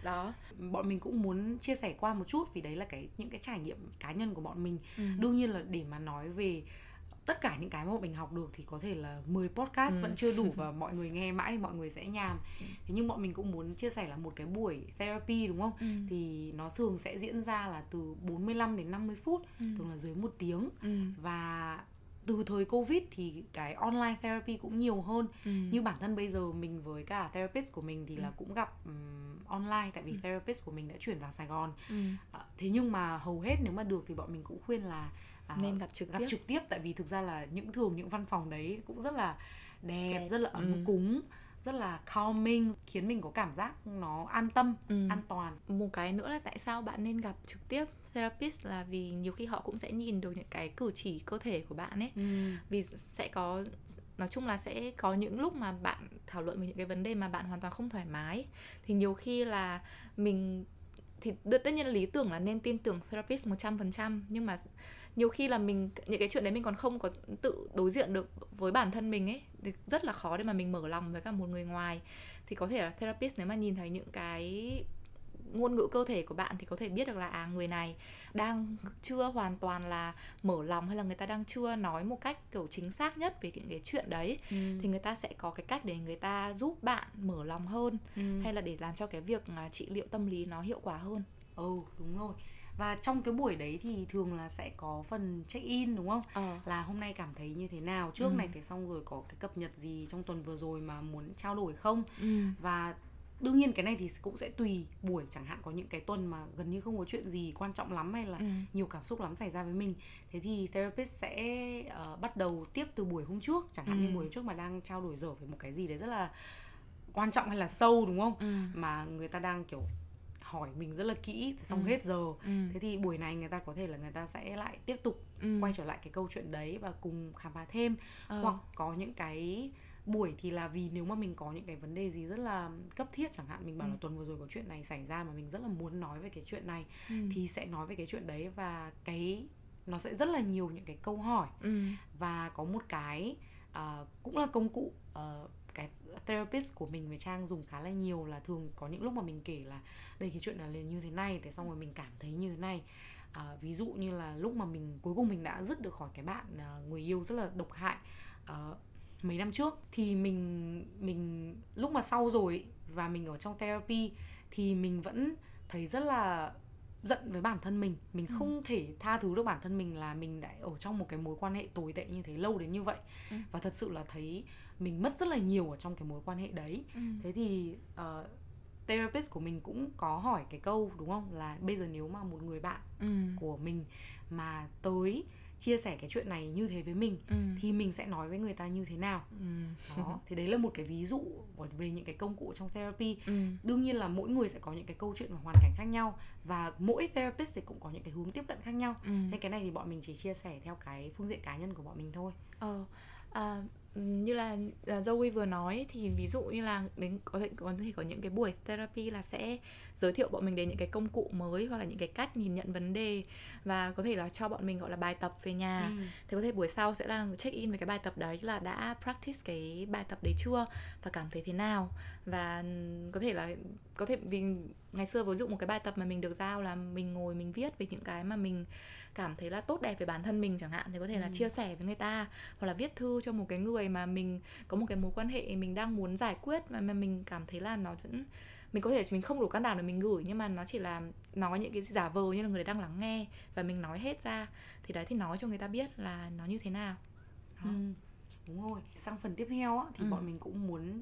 Đó, bọn mình cũng muốn chia sẻ qua một chút vì đấy là cái những cái trải nghiệm cá nhân của bọn mình. ừ. Đương nhiên là để mà nói về tất cả những cái mà mình học được thì có thể là mười podcast ừ. vẫn chưa đủ, và mọi người nghe mãi thì mọi người sẽ nhàm. ừ. Thế nhưng bọn mình cũng muốn chia sẻ là một cái buổi therapy, đúng không, ừ. thì nó thường sẽ diễn ra là từ bốn mươi lăm đến năm mươi phút, ừ. thường là dưới một tiếng. ừ. Và từ thời Covid thì cái online therapy cũng nhiều hơn. ừ. Như bản thân bây giờ mình với cả therapist của mình thì ừ. là cũng gặp um, online, tại vì ừ. therapist của mình đã chuyển vào Sài Gòn. ừ. à, Thế nhưng mà hầu hết nếu mà được thì bọn mình cũng khuyên là À, nên gặp trực, gặp tiếp. trực tiếp. Tại vì thực ra là những thường những văn phòng đấy cũng rất là đẹp, okay. rất là ấm ừ. cúng, rất là calming, khiến mình có cảm giác nó an tâm, ừ. an toàn. Một cái nữa là tại sao bạn nên gặp trực tiếp therapist là vì nhiều khi họ cũng sẽ nhìn được những cái cử chỉ cơ thể của bạn ấy. ừ. Vì sẽ có, nói chung là sẽ có những lúc mà bạn thảo luận về những cái vấn đề mà bạn hoàn toàn không thoải mái. Thì nhiều khi là mình thì tất nhiên lý tưởng là nên tin tưởng therapist một trăm phần trăm, nhưng mà nhiều khi là mình những cái chuyện đấy mình còn không có tự đối diện được với bản thân mình ấy, thì rất là khó để mà mình mở lòng với cả một người ngoài. Thì có thể là therapist nếu mà nhìn thấy những cái ngôn ngữ cơ thể của bạn thì có thể biết được là à, người này đang chưa hoàn toàn là mở lòng, hay là người ta đang chưa nói một cách kiểu chính xác nhất về những cái chuyện đấy. Ừ. Thì người ta sẽ có cái cách để người ta giúp bạn mở lòng hơn, ừ. hay là để làm cho cái việc trị liệu tâm lý nó hiệu quả hơn. Ừ, đúng rồi. Và trong cái buổi đấy thì thường là sẽ có phần check-in đúng không? Ờ. Là hôm nay cảm thấy như thế nào, trước ừ. này thế xong rồi có cái cập nhật gì trong tuần vừa rồi mà muốn trao đổi không? Ừ. Và đương nhiên cái này thì cũng sẽ tùy buổi, chẳng hạn có những cái tuần mà gần như không có chuyện gì quan trọng lắm hay là ừ. nhiều cảm xúc lắm xảy ra với mình. Thế thì therapist sẽ uh, bắt đầu tiếp từ buổi hôm trước, chẳng hạn ừ. như buổi hôm trước mà đang trao đổi dở về một cái gì đấy rất là quan trọng hay là sâu đúng không? Ừ. Mà người ta đang kiểu hỏi mình rất là kỹ, xong ừ. hết giờ. Ừ. Thế thì buổi này người ta có thể là người ta sẽ lại tiếp tục ừ. quay trở lại cái câu chuyện đấy và cùng khám phá thêm. Ừ. Hoặc có những cái buổi thì là vì nếu mà mình có những cái vấn đề gì rất là cấp thiết, chẳng hạn mình bảo ừ. là tuần vừa rồi có chuyện này xảy ra mà mình rất là muốn nói về cái chuyện này, ừ. thì sẽ nói về cái chuyện đấy, và cái nó sẽ rất là nhiều những cái câu hỏi. Ừ. Và có một cái uh, cũng là công cụ uh, cái therapist của mình với Trang dùng khá là nhiều là thường có những lúc mà mình kể là đây cái chuyện là như thế này, thế xong rồi mình cảm thấy như thế này. À, ví dụ như là lúc mà mình cuối cùng mình đã dứt được khỏi cái bạn người yêu rất là độc hại à, mấy năm trước, thì mình mình lúc mà sau rồi và mình ở trong therapy thì mình vẫn thấy rất là giận với bản thân mình. Mình ừ. không thể tha thứ được bản thân mình là mình đã ở trong một cái mối quan hệ tồi tệ như thế lâu đến như vậy. ừ. Và thật sự là thấy mình mất rất là nhiều ở trong cái mối quan hệ đấy. ừ. Thế thì uh, therapist của mình cũng có hỏi cái câu đúng không, là bây giờ nếu mà một người bạn ừ. của mình mà tới chia sẻ cái chuyện này như thế với mình, ừ. thì mình sẽ nói với người ta như thế nào. ừ. Đó, thì đấy là một cái ví dụ về những cái công cụ trong therapy. ừ. Đương nhiên là mỗi người sẽ có những cái câu chuyện và hoàn cảnh khác nhau, và mỗi therapist thì cũng có những cái hướng tiếp cận khác nhau. ừ. Nên cái này thì bọn mình chỉ chia sẻ theo cái phương diện cá nhân của bọn mình thôi. Ờ, à, như là Zoe vừa nói thì ví dụ như là đến có thể có thể có những cái buổi therapy là sẽ giới thiệu bọn mình đến những cái công cụ mới, hoặc là những cái cách nhìn nhận vấn đề, và có thể là cho bọn mình gọi là bài tập về nhà. ừ. Thì có thể buổi sau sẽ là check in về cái bài tập đấy, là đã practice cái bài tập đấy chưa và cảm thấy thế nào. Và có thể là có thể vì ngày xưa ví dụ một cái bài tập mà mình được giao là mình ngồi mình viết về những cái mà mình cảm thấy là tốt đẹp về bản thân mình chẳng hạn, thì có thể là ừ. chia sẻ với người ta, hoặc là viết thư cho một cái người mà mình có một cái mối quan hệ mình đang muốn giải quyết mà mình cảm thấy là nó vẫn mình có thể mình không đủ can đảm để mình gửi, nhưng mà nó chỉ là nói những cái giả vờ như là người đang lắng nghe và mình nói hết ra, thì đấy thì nói cho người ta biết là nó như thế nào. Đó. Ừ. Đúng rồi. Sang phần tiếp theo á, thì ừ. bọn mình cũng muốn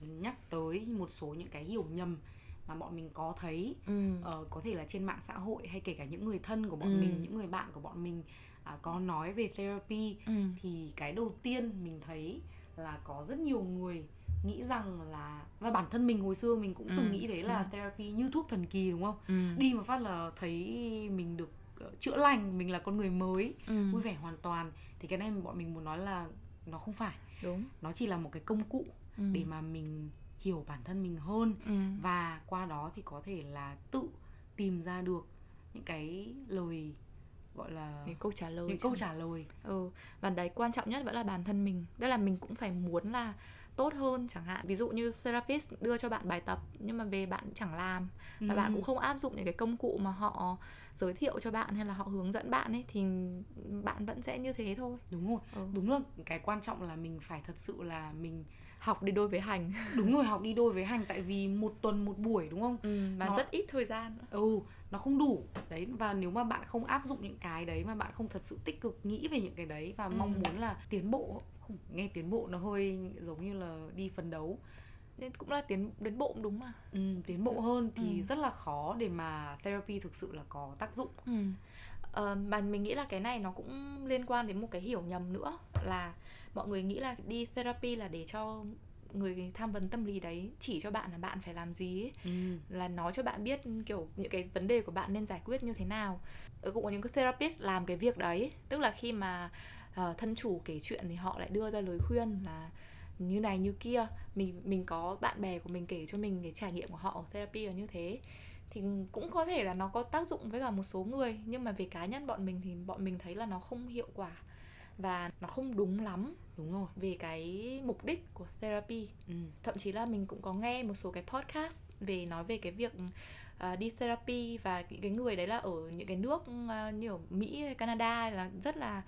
nhắc tới một số những cái hiểu nhầm mà bọn mình có thấy ừ. uh, có thể là trên mạng xã hội, hay kể cả những người thân của bọn ừ. mình, những người bạn của bọn mình uh, có nói về therapy. ừ. Thì cái đầu tiên mình thấy là có rất nhiều người nghĩ rằng là, và bản thân mình hồi xưa mình cũng ừ. từng nghĩ thế, là ừ. therapy như thuốc thần kỳ đúng không? ừ. Đi mà phát là thấy mình được chữa lành, mình là con người mới, ừ. vui vẻ hoàn toàn. Thì cái này bọn mình muốn nói là nó không phải đúng. Nó chỉ là một cái công cụ ừ. để mà mình hiểu bản thân mình hơn, ừ. và qua đó thì có thể là tự tìm ra được những cái lời gọi là những câu trả lời, những câu trả lời. Ừ. Và đấy quan trọng nhất vẫn là bản thân mình, tức là mình cũng phải muốn là tốt hơn chẳng hạn. Ví dụ như therapist đưa cho bạn bài tập nhưng mà về bạn chẳng làm, và ừ. bạn cũng không áp dụng những cái công cụ mà họ giới thiệu cho bạn hay là họ hướng dẫn bạn ấy, thì bạn vẫn sẽ như thế thôi. Đúng rồi. ừ. Đúng là cái quan trọng là mình phải thật sự là mình học đi đôi với hành. Đúng rồi, học đi đôi với hành, tại vì một tuần một buổi đúng không? Ừ, và nó rất ít thời gian nữa. Ừ, nó không đủ. Đấy, và nếu mà bạn không áp dụng những cái đấy, mà bạn không thật sự tích cực nghĩ về những cái đấy và ừ. mong muốn là tiến bộ, không, nghe tiến bộ nó hơi giống như là đi phấn đấu. Nên cũng là tiến đến bộ cũng đúng mà. Ừ, tiến bộ hơn thì ừ. rất là khó để mà therapy thực sự là có tác dụng. Ừ. Uh, mà mình nghĩ là cái này nó cũng liên quan đến một cái hiểu nhầm nữa, là mọi người nghĩ là đi therapy là để cho người tham vấn tâm lý đấy chỉ cho bạn là bạn phải làm gì ấy. Ừ. Là nói cho bạn biết kiểu những cái vấn đề của bạn nên giải quyết như thế nào. Cũng có những cái therapist làm cái việc đấy, tức là khi mà uh, thân chủ kể chuyện thì họ lại đưa ra lời khuyên là như này như kia. Mình, mình có bạn bè của mình kể cho mình cái trải nghiệm của họ ở therapy là như thế, thì cũng có thể là nó có tác dụng với cả một số người, nhưng mà về cá nhân bọn mình thì bọn mình thấy là nó không hiệu quả và nó không đúng lắm. Đúng rồi, về cái mục đích của therapy. ừ. Thậm chí là mình cũng có nghe một số cái podcast về nói về cái việc uh, đi therapy, và những cái người đấy là ở những cái nước uh, như ở Mỹ hay Canada là rất là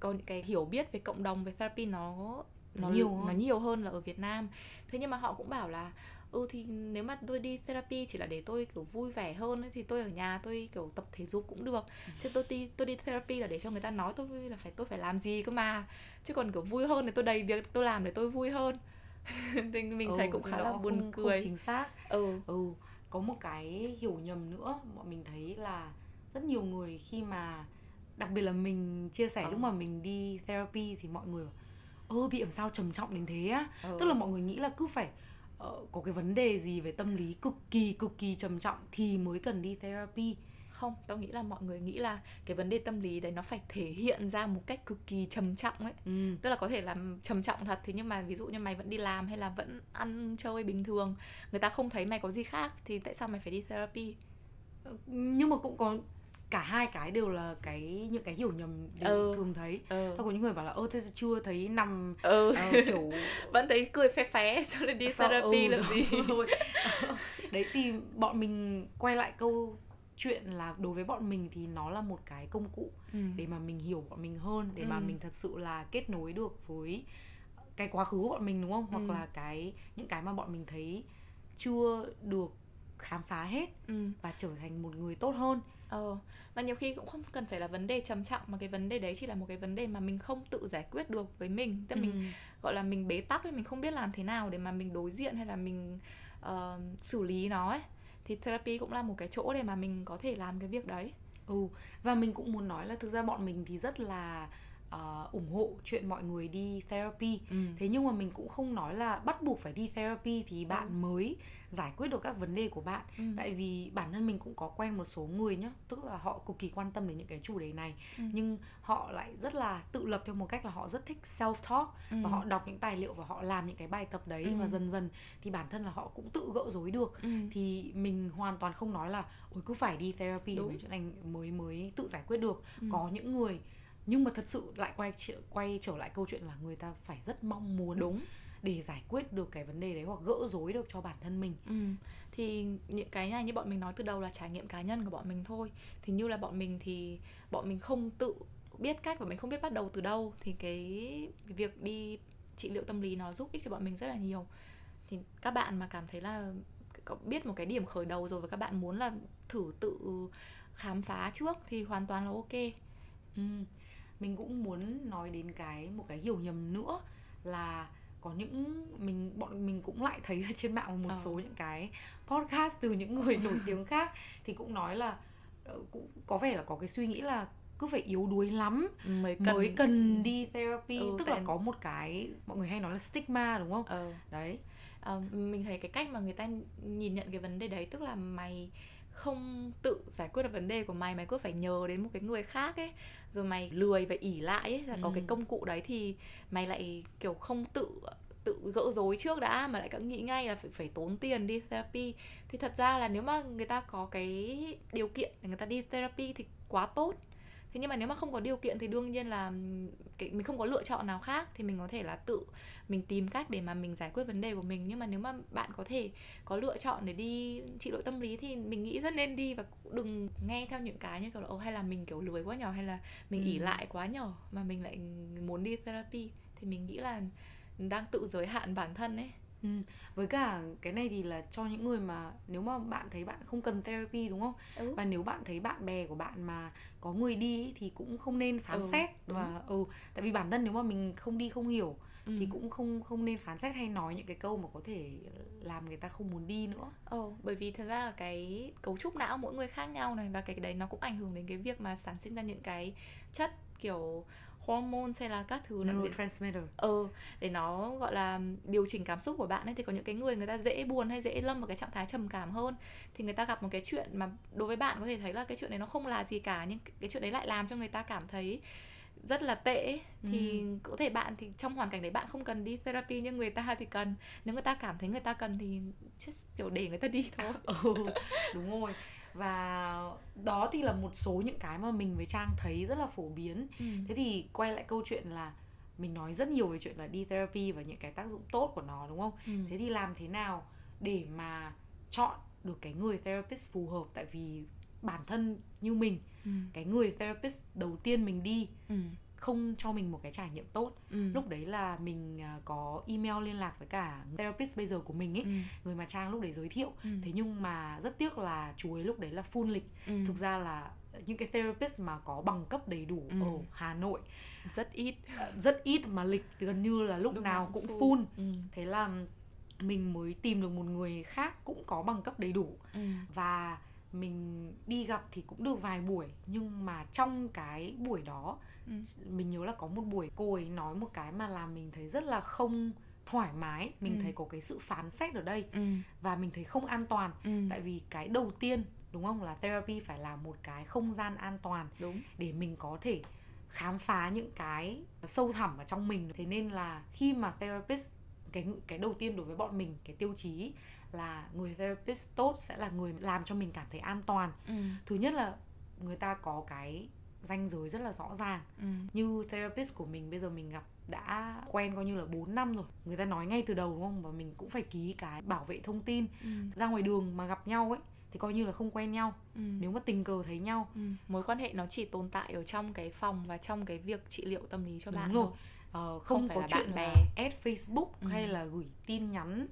có những cái hiểu biết về cộng đồng, về therapy nó nó nhiều, nó nhiều hơn là ở Việt Nam. Thế nhưng mà họ cũng bảo là ừ thì nếu mà tôi đi therapy chỉ là để tôi kiểu vui vẻ hơn ấy, thì tôi ở nhà tôi kiểu tập thể dục cũng được, chứ tôi đi tôi đi therapy là để cho người ta nói tôi là phải tôi phải làm gì cơ mà, chứ còn kiểu vui hơn thì tôi đầy việc tôi làm để tôi vui hơn. Thì mình ừ, thấy cũng khá là buồn không, cười không chính xác. Ừ. ừ Có một cái hiểu nhầm nữa, bọn mình thấy là rất nhiều người khi mà đặc biệt là mình chia sẻ ừ. lúc mà mình đi therapy thì mọi người ơ bị làm sao trầm trọng đến thế á, ừ. tức là mọi người nghĩ là cứ phải có cái vấn đề gì về tâm lý cực kỳ cực kỳ trầm trọng thì mới cần đi therapy. Không, tao nghĩ là mọi người nghĩ là cái vấn đề tâm lý đấy nó phải thể hiện ra một cách cực kỳ trầm trọng ấy. ừ. Tức là có thể là trầm trọng thật, thế nhưng mà ví dụ như mày vẫn đi làm hay là vẫn ăn chơi bình thường, người ta không thấy mày có gì khác thì tại sao mày phải đi therapy. Nhưng mà cũng có cả hai cái đều là cái những cái hiểu nhầm đều ừ. thường thấy. ừ. Thôi có những người bảo là ơ thế chưa thấy nằm ừ. uh, kiểu vẫn thấy cười phé phé sau này đi sao? Therapy ừ, làm gì đấy. Thì bọn mình quay lại câu chuyện là đối với bọn mình thì nó là một cái công cụ ừ. để mà mình hiểu bọn mình hơn, để ừ. mà mình thật sự là kết nối được với cái quá khứ của bọn mình, đúng không? Hoặc ừ. là cái những cái mà bọn mình thấy chưa được khám phá hết ừ. và trở thành một người tốt hơn. Ờ, và nhiều khi cũng không cần phải là vấn đề trầm trọng, mà cái vấn đề đấy chỉ là một cái vấn đề mà mình không tự giải quyết được với mình. Tức ừ. mình gọi là mình bế tắc ấy, mình không biết làm thế nào để mà mình đối diện hay là mình uh, xử lý nó ấy. Thì therapy cũng là một cái chỗ để mà mình có thể làm cái việc đấy. Ừ, và mình cũng muốn nói là thực ra bọn mình thì rất là uh, ủng hộ chuyện mọi người đi therapy. ừ. Thế nhưng mà mình cũng không nói là bắt buộc phải đi therapy thì bạn ừ. mới giải quyết được các vấn đề của bạn. ừ. Tại vì bản thân mình cũng có quen một số người nhá, tức là họ cực kỳ quan tâm đến những cái chủ đề này, ừ. nhưng họ lại rất là tự lập theo một cách là họ rất thích self-talk, ừ. và họ đọc những tài liệu và họ làm những cái bài tập đấy, ừ. và dần dần thì bản thân là họ cũng tự gỡ rối được. ừ. Thì mình hoàn toàn không nói là ôi cứ phải đi therapy để chuyện này mới mới tự giải quyết được. ừ. Có những người, nhưng mà thật sự lại quay quay trở lại câu chuyện là người ta phải rất mong muốn đúng để giải quyết được cái vấn đề đấy hoặc gỡ rối được cho bản thân mình. ừ. Thì những cái này như bọn mình nói từ đầu là trải nghiệm cá nhân của bọn mình thôi. Thì như là bọn mình thì bọn mình không tự biết cách và mình không biết bắt đầu từ đâu, thì cái việc đi trị liệu tâm lý nó giúp ích cho bọn mình rất là nhiều. Thì các bạn mà cảm thấy là có biết một cái điểm khởi đầu rồi và các bạn muốn là thử tự khám phá trước thì hoàn toàn là ok. ừ. Mình cũng muốn nói đến cái một cái hiểu nhầm nữa là có những mình bọn mình cũng lại thấy ở trên mạng một ờ. số những cái podcast từ những người nổi tiếng khác thì cũng nói là cũng có vẻ là có cái suy nghĩ là cứ phải yếu đuối lắm mới cần, mới cần đi therapy. ừ, tức là em... có một cái mọi người hay nói là stigma, đúng không? ừ. Đấy, à, mình thấy cái cách mà người ta nhìn nhận cái vấn đề đấy, tức là mày không tự giải quyết được vấn đề của mày, mày cứ phải nhờ đến một cái người khác ấy, rồi mày lười và ỷ lại ấy, là ừ. có cái công cụ đấy thì mày lại kiểu không tự tự gỡ rối trước đã, mà lại cứ nghĩ ngay là phải phải tốn tiền đi therapy. Thì thật ra là nếu mà người ta có cái điều kiện để người ta đi therapy thì quá tốt. Thế nhưng mà nếu mà không có điều kiện thì đương nhiên là cái, mình không có lựa chọn nào khác thì mình có thể là tự mình tìm cách để mà mình giải quyết vấn đề của mình. Nhưng mà nếu mà bạn có thể có lựa chọn để đi trị liệu tâm lý thì mình nghĩ rất nên đi, và đừng nghe theo những cái như kiểu là ồ hay là mình kiểu lười quá nhờ, hay là mình ỷ ừ. lại quá nhờ mà mình lại muốn đi therapy. Thì mình nghĩ là đang tự giới hạn bản thân ấy. Ừ. Với cả cái này thì là cho những người mà nếu mà bạn thấy bạn không cần therapy, đúng không? ừ. Và nếu bạn thấy bạn bè của bạn mà có người đi thì cũng không nên phán ừ, xét và ừ, tại vì bản thân nếu mà mình không đi không hiểu ừ. thì cũng không không nên phán xét hay nói những cái câu mà có thể làm người ta không muốn đi nữa. ừ, Bởi vì thật ra là cái cấu trúc não mỗi người khác nhau này, và cái đấy nó cũng ảnh hưởng đến cái việc mà sản sinh ra những cái chất kiểu hormone hay là các thứ neurotransmitter để, ừ, để nó gọi là điều chỉnh cảm xúc của bạn ấy. Thì có những cái người người ta dễ buồn hay dễ lâm vào cái trạng thái trầm cảm hơn, thì người ta gặp một cái chuyện mà đối với bạn có thể thấy là cái chuyện đấy nó không là gì cả, nhưng cái chuyện đấy lại làm cho người ta cảm thấy rất là tệ. Thì ừ. có thể bạn thì trong hoàn cảnh đấy bạn không cần đi therapy, nhưng người ta thì cần. Nếu người ta cảm thấy người ta cần thì just kiểu để người ta đi thôi. ừ, Đúng rồi. Và đó thì là một số những cái mà mình với Trang thấy rất là phổ biến. ừ. Thế thì quay lại câu chuyện là mình nói rất nhiều về chuyện là đi therapy và những cái tác dụng tốt của nó, đúng không? ừ. Thế thì làm thế nào để mà chọn được cái người therapist phù hợp. Tại vì bản thân như mình, ừ. cái người therapist đầu tiên mình đi ừ. không cho mình một cái trải nghiệm tốt. ừ. Lúc đấy là mình có email liên lạc với cả therapist bây giờ của mình ấy, ừ. người mà Trang lúc đấy giới thiệu. ừ. Thế nhưng mà rất tiếc là chú ấy lúc đấy là full lịch. ừ. Thực ra là những cái therapist mà có bằng cấp đầy đủ ừ. ở Hà Nội rất ít, rất ít mà lịch gần như là lúc, lúc nào cũng full, full. Ừ. Thế là mình mới tìm được một người khác cũng có bằng cấp đầy đủ. ừ. Và mình đi gặp thì cũng được vài buổi, nhưng mà trong cái buổi đó ừ. mình nhớ là có một buổi cô ấy nói một cái mà làm mình thấy rất là không thoải mái. Mình ừ. thấy có cái sự phán xét ở đây, ừ. và mình thấy không an toàn. ừ. Tại vì cái đầu tiên, đúng không, là therapy phải là một cái không gian an toàn, đúng, để mình có thể khám phá những cái sâu thẳm ở trong mình. Thế nên là khi mà therapist, cái cái đầu tiên đối với bọn mình, cái tiêu chí là người therapist tốt sẽ là người làm cho mình cảm thấy an toàn. ừ. Thứ nhất là người ta có cái ranh giới rất là rõ ràng. ừ. Như therapist của mình bây giờ mình gặp đã quen coi như là bốn năm rồi. Người ta nói ngay từ đầu, đúng không? Và mình cũng phải ký cái bảo vệ thông tin. ừ. Ra ngoài đường mà gặp nhau ấy thì coi như là không quen nhau. ừ. Nếu mà tình cờ thấy nhau, ừ. mối quan hệ nó chỉ tồn tại ở trong cái phòng và trong cái việc trị liệu tâm lý cho đúng bạn rồi. Ờ, không, không phải có là chuyện bạn bè, là add Facebook ừ. hay là gửi tin nhắn,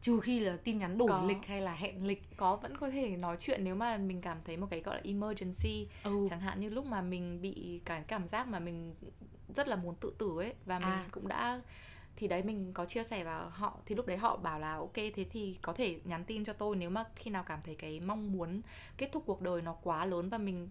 trừ khi là tin nhắn đổi có. lịch hay là hẹn lịch. Có, vẫn có thể nói chuyện nếu mà mình cảm thấy một cái gọi là emergency. ừ. Chẳng hạn như lúc mà mình bị cái cảm giác mà mình rất là muốn tự tử ấy, và mình à. cũng đã, thì đấy mình có chia sẻ vào họ, thì lúc đấy họ bảo là ok, thế thì có thể nhắn tin cho tôi nếu mà khi nào cảm thấy cái mong muốn kết thúc cuộc đời nó quá lớn và mình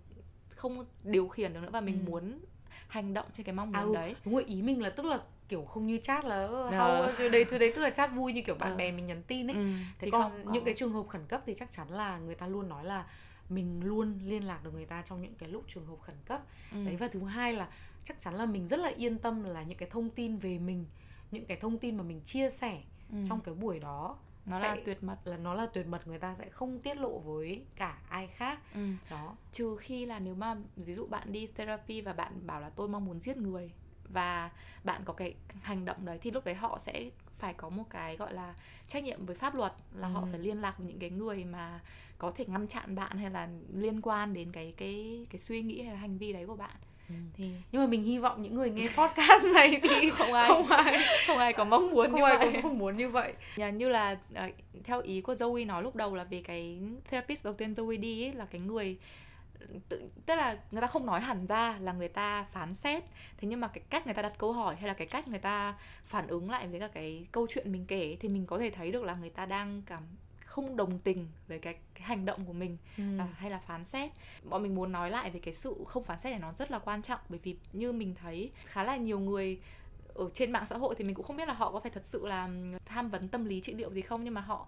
không điều khiển được nữa, và mình ừ. muốn hành động trên cái mong muốn à, đấy. Đúng rồi, ý mình là tức là kiểu không như chat là how are you today, today tức là chat vui như kiểu bạn ừ. bè mình nhắn tin ấy. ừ. Thế thì còn những cái trường hợp khẩn cấp thì chắc chắn là người ta luôn nói là mình luôn liên lạc được người ta trong những cái lúc trường hợp khẩn cấp. ừ. Đấy, và thứ hai là chắc chắn là mình rất là yên tâm là những cái thông tin về mình, những cái thông tin mà mình chia sẻ ừ. trong cái buổi đó nó sẽ, là tuyệt mật, là nó là tuyệt mật, người ta sẽ không tiết lộ với cả ai khác. ừ. Đó, trừ khi là nếu mà ví dụ bạn đi therapy và bạn bảo là tôi mong muốn giết người và bạn có cái hành động đấy, thì lúc đấy họ sẽ phải có một cái gọi là trách nhiệm với pháp luật, là ừ. họ phải liên lạc với những cái người mà có thể ngăn chặn bạn hay là liên quan đến cái cái cái suy nghĩ hay hành vi đấy của bạn. Ừ. Thì... nhưng mà mình hy vọng những người nghe podcast này thì không ai không ai không ai có mong muốn không như ai vậy. Cũng không muốn như vậy. Như là theo ý của Zoe nói lúc đầu là về cái therapist đầu tiên Zoe đi ấy, là cái người tự, tức là người ta không nói hẳn ra là người ta phán xét, thế nhưng mà cái cách người ta đặt câu hỏi hay là cái cách người ta phản ứng lại với cả cái câu chuyện mình kể thì mình có thể thấy được là người ta đang cảm không đồng tình với cái, cái hành động của mình ừ. à, hay là phán xét. Bọn mình muốn nói lại về cái sự không phán xét này, nó rất là quan trọng, bởi vì như mình thấy khá là nhiều người ở trên mạng xã hội thì mình cũng không biết là họ có phải thật sự là tham vấn tâm lý trị liệu gì không, nhưng mà họ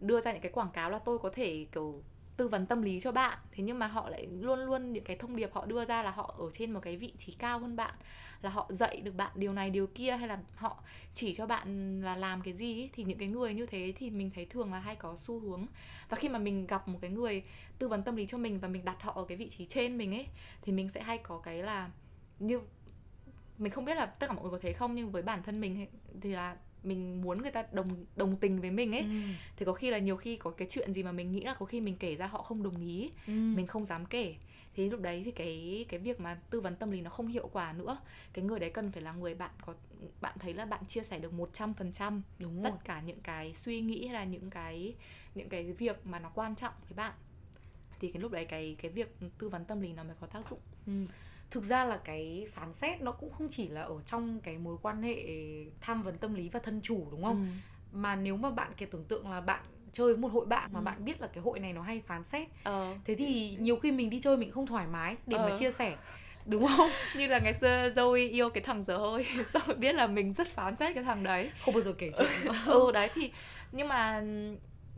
đưa ra những cái quảng cáo là tôi có thể kiểu tư vấn tâm lý cho bạn, thế nhưng mà họ lại luôn luôn những cái thông điệp họ đưa ra là họ ở trên một cái vị trí cao hơn bạn, là họ dạy được bạn điều này điều kia hay là họ chỉ cho bạn là làm cái gì ấy. Thì những cái người như thế thì mình thấy thường là hay có xu hướng, và khi mà mình gặp một cái người tư vấn tâm lý cho mình và mình đặt họ ở cái vị trí trên mình ấy, thì mình sẽ hay có cái là như mình không biết là tất cả mọi người có thế không, nhưng với bản thân mình ấy, thì là mình muốn người ta đồng đồng tình với mình ấy. ừ. Thì có khi là nhiều khi có cái chuyện gì mà mình nghĩ là có khi mình kể ra họ không đồng ý, ừ. mình không dám kể. Thế lúc đấy thì cái cái việc mà tư vấn tâm lý nó không hiệu quả nữa. Cái người đấy cần phải là người bạn có bạn thấy là bạn chia sẻ được một trăm phần trăm đúng tất rồi. Cả những cái suy nghĩ hay là những cái những cái việc mà nó quan trọng với bạn. Thì cái lúc đấy cái cái việc tư vấn tâm lý nó mới có tác dụng. ừ. Thực ra là cái phán xét nó cũng không chỉ là ở trong cái mối quan hệ tham vấn tâm lý và thân chủ, đúng không? Ừ. Mà nếu mà bạn kể tưởng tượng là bạn chơi với một hội bạn mà ừ. bạn biết là cái hội này nó hay phán xét, ờ. thế thì nhiều khi mình đi chơi mình không thoải mái để ờ. mà chia sẻ, đúng không? Như là ngày xưa Zoe yêu cái thằng dở hơi, Zoe biết là mình rất phán xét cái thằng đấy, không bao giờ kể chuyện. Ừ đấy, thì nhưng mà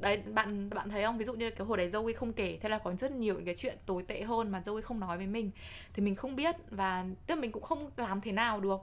đấy, bạn bạn thấy không, ví dụ như cái hồi đấy Zoe không kể, thế là có rất nhiều những cái chuyện tồi tệ hơn mà Zoe không nói với mình, thì mình không biết, và tức là mình cũng không làm thế nào được,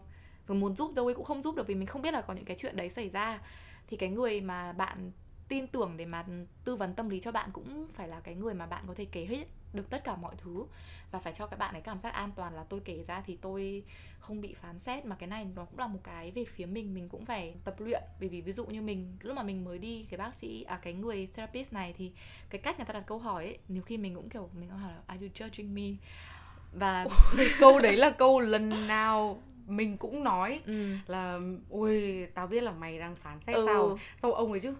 mình muốn giúp Zoe cũng không giúp được vì mình không biết là có những cái chuyện đấy xảy ra. Thì cái người mà bạn tin tưởng để mà tư vấn tâm lý cho bạn cũng phải là cái người mà bạn có thể kể hết được tất cả mọi thứ, và phải cho các bạn ấy cảm giác an toàn là tôi kể ra thì tôi không bị phán xét. Mà cái này nó cũng là một cái về phía mình, mình cũng phải tập luyện. Bởi vì ví dụ như mình, lúc mà mình mới đi cái bác sĩ, à cái người therapist này, thì cái cách người ta đặt câu hỏi ấy, nhiều khi mình cũng kiểu, mình cũng hỏi là are you judging me? Và câu đấy là câu lần nào mình cũng nói ừ. là ôi tao biết là mày đang phán xét ừ. tao. Sau ông ấy chứ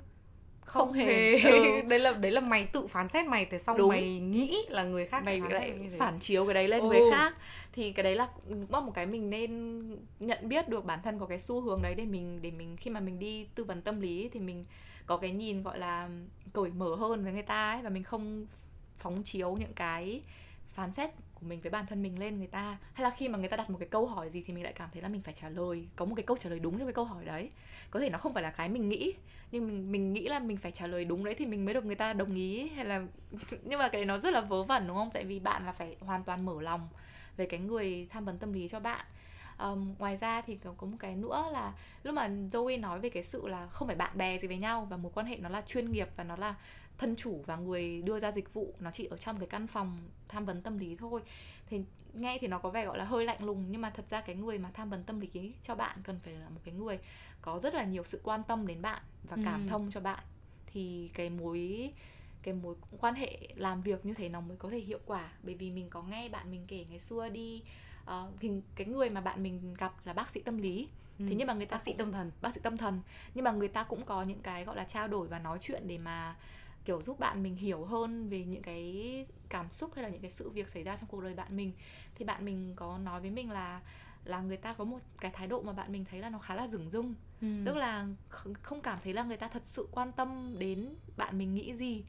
không, không hề, hề. Ừ. đấy là đấy là mày tự phán xét mày, thế xong đúng. Mày nghĩ là người khác mày lại phản chiếu cái đấy lên ừ. người khác, thì cái đấy là cũng một cái mình nên nhận biết được bản thân có cái xu hướng đấy để mình để mình khi mà mình đi tư vấn tâm lý thì mình có cái nhìn gọi là cởi mở hơn với người ta ấy, và mình không phóng chiếu những cái phán xét của mình với bản thân mình lên người ta. Hay là khi mà người ta đặt một cái câu hỏi gì thì mình lại cảm thấy là mình phải trả lời, có một cái câu trả lời đúng cho cái câu hỏi đấy. Có thể nó không phải là cái mình nghĩ, nhưng mình, mình nghĩ là mình phải trả lời đúng đấy thì mình mới được người ta đồng ý, hay là nhưng mà cái đấy nó rất là vớ vẩn đúng không? Tại vì bạn là phải hoàn toàn mở lòng về cái người tham vấn tâm lý cho bạn. Um, ngoài ra thì có, có một cái nữa là lúc mà Zoe nói về cái sự là không phải bạn bè gì với nhau, và mối quan hệ nó là chuyên nghiệp và nó là thân chủ và người đưa ra dịch vụ, nó chỉ ở trong cái căn phòng tham vấn tâm lý thôi. Thì nghe thì nó có vẻ gọi là hơi lạnh lùng, nhưng mà thật ra cái người mà tham vấn tâm lý cho bạn cần phải là một cái người có rất là nhiều sự quan tâm đến bạn và cảm ừ. thông cho bạn, thì cái mối cái mối quan hệ làm việc như thế nó mới có thể hiệu quả. Bởi vì mình có nghe bạn mình kể ngày xưa đi uh, thì cái người mà bạn mình gặp là bác sĩ tâm lý. Thế ừ. nhưng mà người ta bác sĩ cũng, tâm thần, bác sĩ tâm thần, nhưng mà người ta cũng có những cái gọi là trao đổi và nói chuyện để mà kiểu giúp bạn mình hiểu hơn về những cái cảm xúc hay là những cái sự việc xảy ra trong cuộc đời bạn mình. Thì bạn mình có nói với mình là là người ta có một cái thái độ mà bạn mình thấy là nó khá là dửng dưng ừ. tức là không cảm thấy là người ta thật sự quan tâm đến bạn mình nghĩ gì.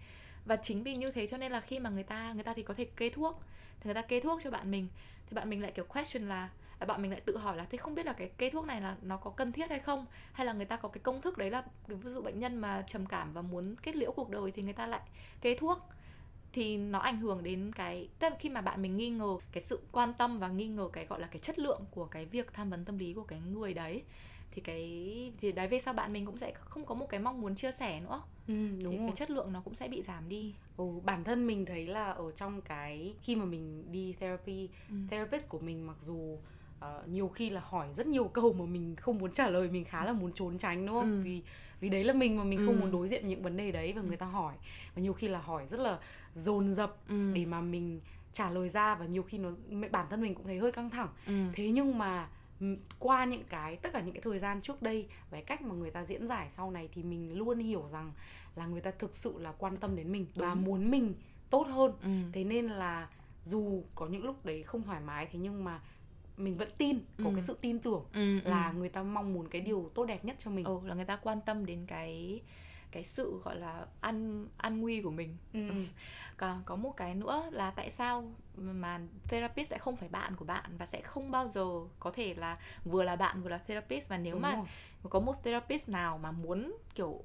Và chính vì như thế cho nên là khi mà người ta người ta thì có thể kê thuốc, thì người ta kê thuốc cho bạn mình thì bạn mình lại kiểu question là bạn mình lại tự hỏi là thế không biết là cái kê thuốc này là nó có cần thiết hay không, hay là người ta có cái công thức đấy là ví dụ bệnh nhân mà trầm cảm và muốn kết liễu cuộc đời thì người ta lại kê thuốc, thì nó ảnh hưởng đến cái, tức là khi mà bạn mình nghi ngờ cái sự quan tâm và nghi ngờ cái gọi là cái chất lượng của cái việc tham vấn tâm lý của cái người đấy, thì cái thì đấy về sau bạn mình cũng sẽ không có một cái mong muốn chia sẻ nữa. Ừ, đúng thì rồi. Cái chất lượng nó cũng sẽ bị giảm đi. Ừ, bản thân mình thấy là ở trong cái khi mà mình đi therapy, ừ. therapist của mình mặc dù Uh, nhiều khi là hỏi rất nhiều câu mà mình không muốn trả lời, mình khá là muốn trốn tránh đúng không? Ừ. Vì vì đấy là mình mà mình ừ. không muốn đối diện với những vấn đề đấy và người ta hỏi. Và nhiều khi là hỏi rất là dồn dập ừ. để mà mình trả lời ra, và nhiều khi nó bản thân mình cũng thấy hơi căng thẳng. Ừ. Thế nhưng mà qua những cái tất cả những cái thời gian trước đây và cách mà người ta diễn giải sau này thì mình luôn hiểu rằng là người ta thực sự là quan tâm đến mình đúng. Và muốn mình tốt hơn. Ừ. Thế nên là dù có những lúc đấy không thoải mái, thế nhưng mà mình vẫn tin, có ừ. cái sự tin tưởng ừ, là ừ. người ta mong muốn cái điều tốt đẹp nhất cho mình. Ừ, là người ta quan tâm đến cái cái sự gọi là an an nguy của mình. Ừ. Còn có một cái nữa là tại sao mà therapist sẽ không phải bạn của bạn, và sẽ không bao giờ có thể là vừa là bạn vừa là therapist. Và nếu Đúng mà rồi. Có một therapist nào mà muốn kiểu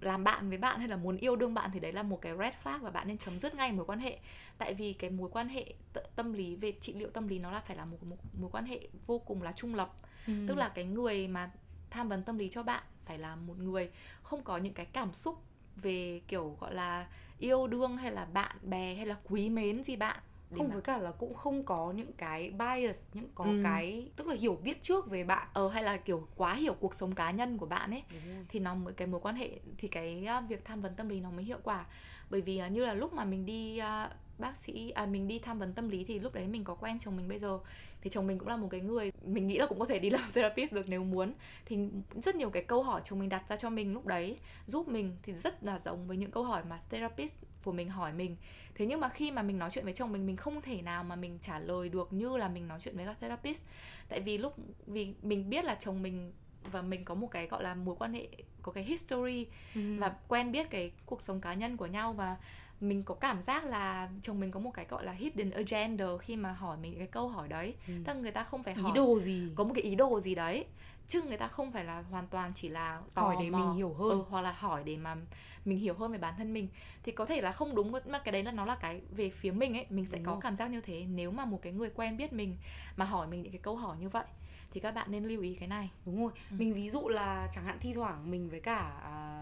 làm bạn với bạn hay là muốn yêu đương bạn thì đấy là một cái red flag, và bạn nên chấm dứt ngay mối quan hệ. Tại vì cái mối quan hệ t- tâm lý về trị liệu tâm lý nó là phải là một, một mối quan hệ vô cùng là trung lập. Ừ. Tức là cái người mà tham vấn tâm lý cho bạn phải là một người không có những cái cảm xúc về kiểu gọi là yêu đương hay là bạn bè hay là quý mến gì bạn. Không mà... với cả là cũng không có những cái bias, những có ừ. cái tức là hiểu biết trước về bạn ờ hay là kiểu quá hiểu cuộc sống cá nhân của bạn ấy, thì nó mới cái mối quan hệ thì cái việc tham vấn tâm lý nó mới hiệu quả. Bởi vì như là lúc mà mình đi uh, bác sĩ à mình đi tham vấn tâm lý thì lúc đấy mình có quen chồng mình bây giờ, thì chồng mình cũng là một cái người mình nghĩ là cũng có thể đi làm therapist được nếu muốn. Thì rất nhiều cái câu hỏi chồng mình đặt ra cho mình lúc đấy giúp mình thì rất là giống với những câu hỏi mà therapist của mình hỏi mình. Thế nhưng mà khi mà mình nói chuyện với chồng mình, mình không thể nào mà mình trả lời được như là mình nói chuyện với các therapist. Tại vì lúc vì mình biết là chồng mình và mình có một cái gọi là mối quan hệ, có cái history ừ. và quen biết cái cuộc sống cá nhân của nhau, và mình có cảm giác là chồng mình có một cái gọi là hidden agenda khi mà hỏi mình cái câu hỏi đấy. Ừ. Tức là người ta không phải hỏi ý đồ gì, có một cái ý đồ gì đấy, chứ người ta không phải là hoàn toàn chỉ là tò hỏi để mò. Mình hiểu hơn ừ, hoặc là hỏi để mà mình hiểu hơn về bản thân mình. Thì có thể là không đúng, mà cái đấy là nó là cái về phía mình ấy, mình sẽ đúng có rồi. Cảm giác như thế nếu mà một cái người quen biết mình mà hỏi mình những cái câu hỏi như vậy. thì các bạn nên lưu ý cái này. Đúng rồi. Ừ. Mình ví dụ là chẳng hạn thi thoảng mình với cả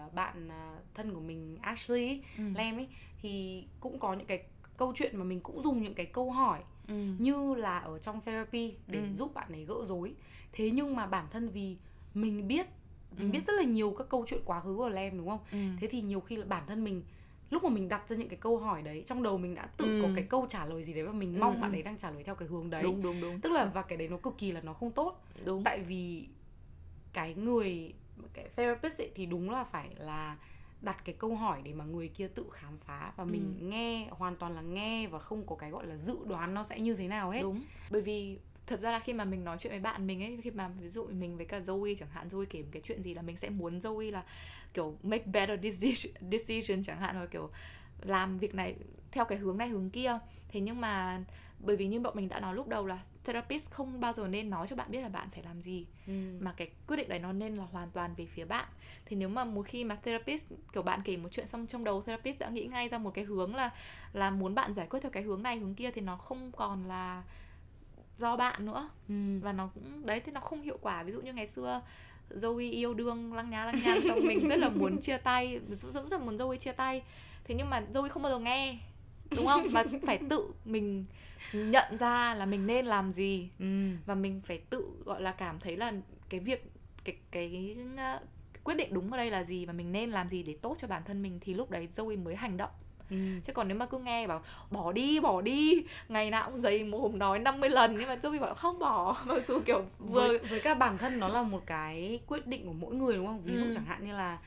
uh, bạn uh, thân của mình Ashley ấy, ừ. Lem ấy, thì cũng có những cái câu chuyện mà mình cũng dùng những cái câu hỏi ừ. như là ở trong therapy để ừ. giúp bạn ấy gỡ rối. Thế nhưng mà bản thân vì mình biết mình ừ. biết rất là nhiều các câu chuyện quá khứ của Lem, đúng không? Ừ. Thế thì nhiều khi là bản thân mình lúc mà mình đặt ra những cái câu hỏi đấy, trong đầu mình đã tự ừ. có cái câu trả lời gì đấy và mình mong ừ. bạn ấy đang trả lời theo cái hướng đấy. Đúng, đúng, đúng. Tức là và cái đấy nó cực kỳ là nó không tốt. Đúng. Tại vì cái người cái therapist ấy thì đúng là phải là đặt cái câu hỏi để mà người kia tự khám phá và mình ừ. nghe, hoàn toàn là nghe và không có cái gọi là dự đoán nó sẽ như thế nào hết. Đúng. Bởi vì thật ra là khi mà mình nói chuyện với bạn mình ấy, khi mà ví dụ mình với cả Zoe chẳng hạn, Zoe kể một cái chuyện gì là mình sẽ muốn Zoe là kiểu make better decision, decision chẳng hạn, hoặc kiểu làm việc này theo cái hướng này hướng kia. Thế nhưng mà bởi vì như bọn mình đã nói lúc đầu là therapist không bao giờ nên nói cho bạn biết là bạn phải làm gì, ừ. mà cái quyết định đấy nó nên là hoàn toàn về phía bạn. Thì nếu mà một khi mà therapist kiểu bạn kể một chuyện xong trong đầu therapist đã nghĩ ngay ra một cái hướng là là muốn bạn giải quyết theo cái hướng này hướng kia thì nó không còn là do bạn nữa. ừ. Và nó cũng đấy, thì nó không hiệu quả. Ví dụ như ngày xưa Zoe yêu đương lăng nhá lăng nhá xong mình rất là muốn chia tay, rất là muốn Zoe chia tay, thế nhưng mà Zoe không bao giờ nghe, đúng không? Và phải tự mình nhận ra là mình nên làm gì, ừ. và mình phải tự gọi là cảm thấy là cái việc cái cái, cái cái quyết định đúng ở đây là gì và mình nên làm gì để tốt cho bản thân mình, thì lúc đấy Zoe mới hành động. Ừ. Chứ còn nếu mà cứ nghe bảo bỏ đi bỏ đi ngày nào cũng dày mồm nói năm mươi lần nhưng mà Zoe bảo không bỏ, mặc dù kiểu vừa với, với các bản thân nó là một cái quyết định của mỗi người, đúng không? Ví dụ ừ. chẳng hạn như là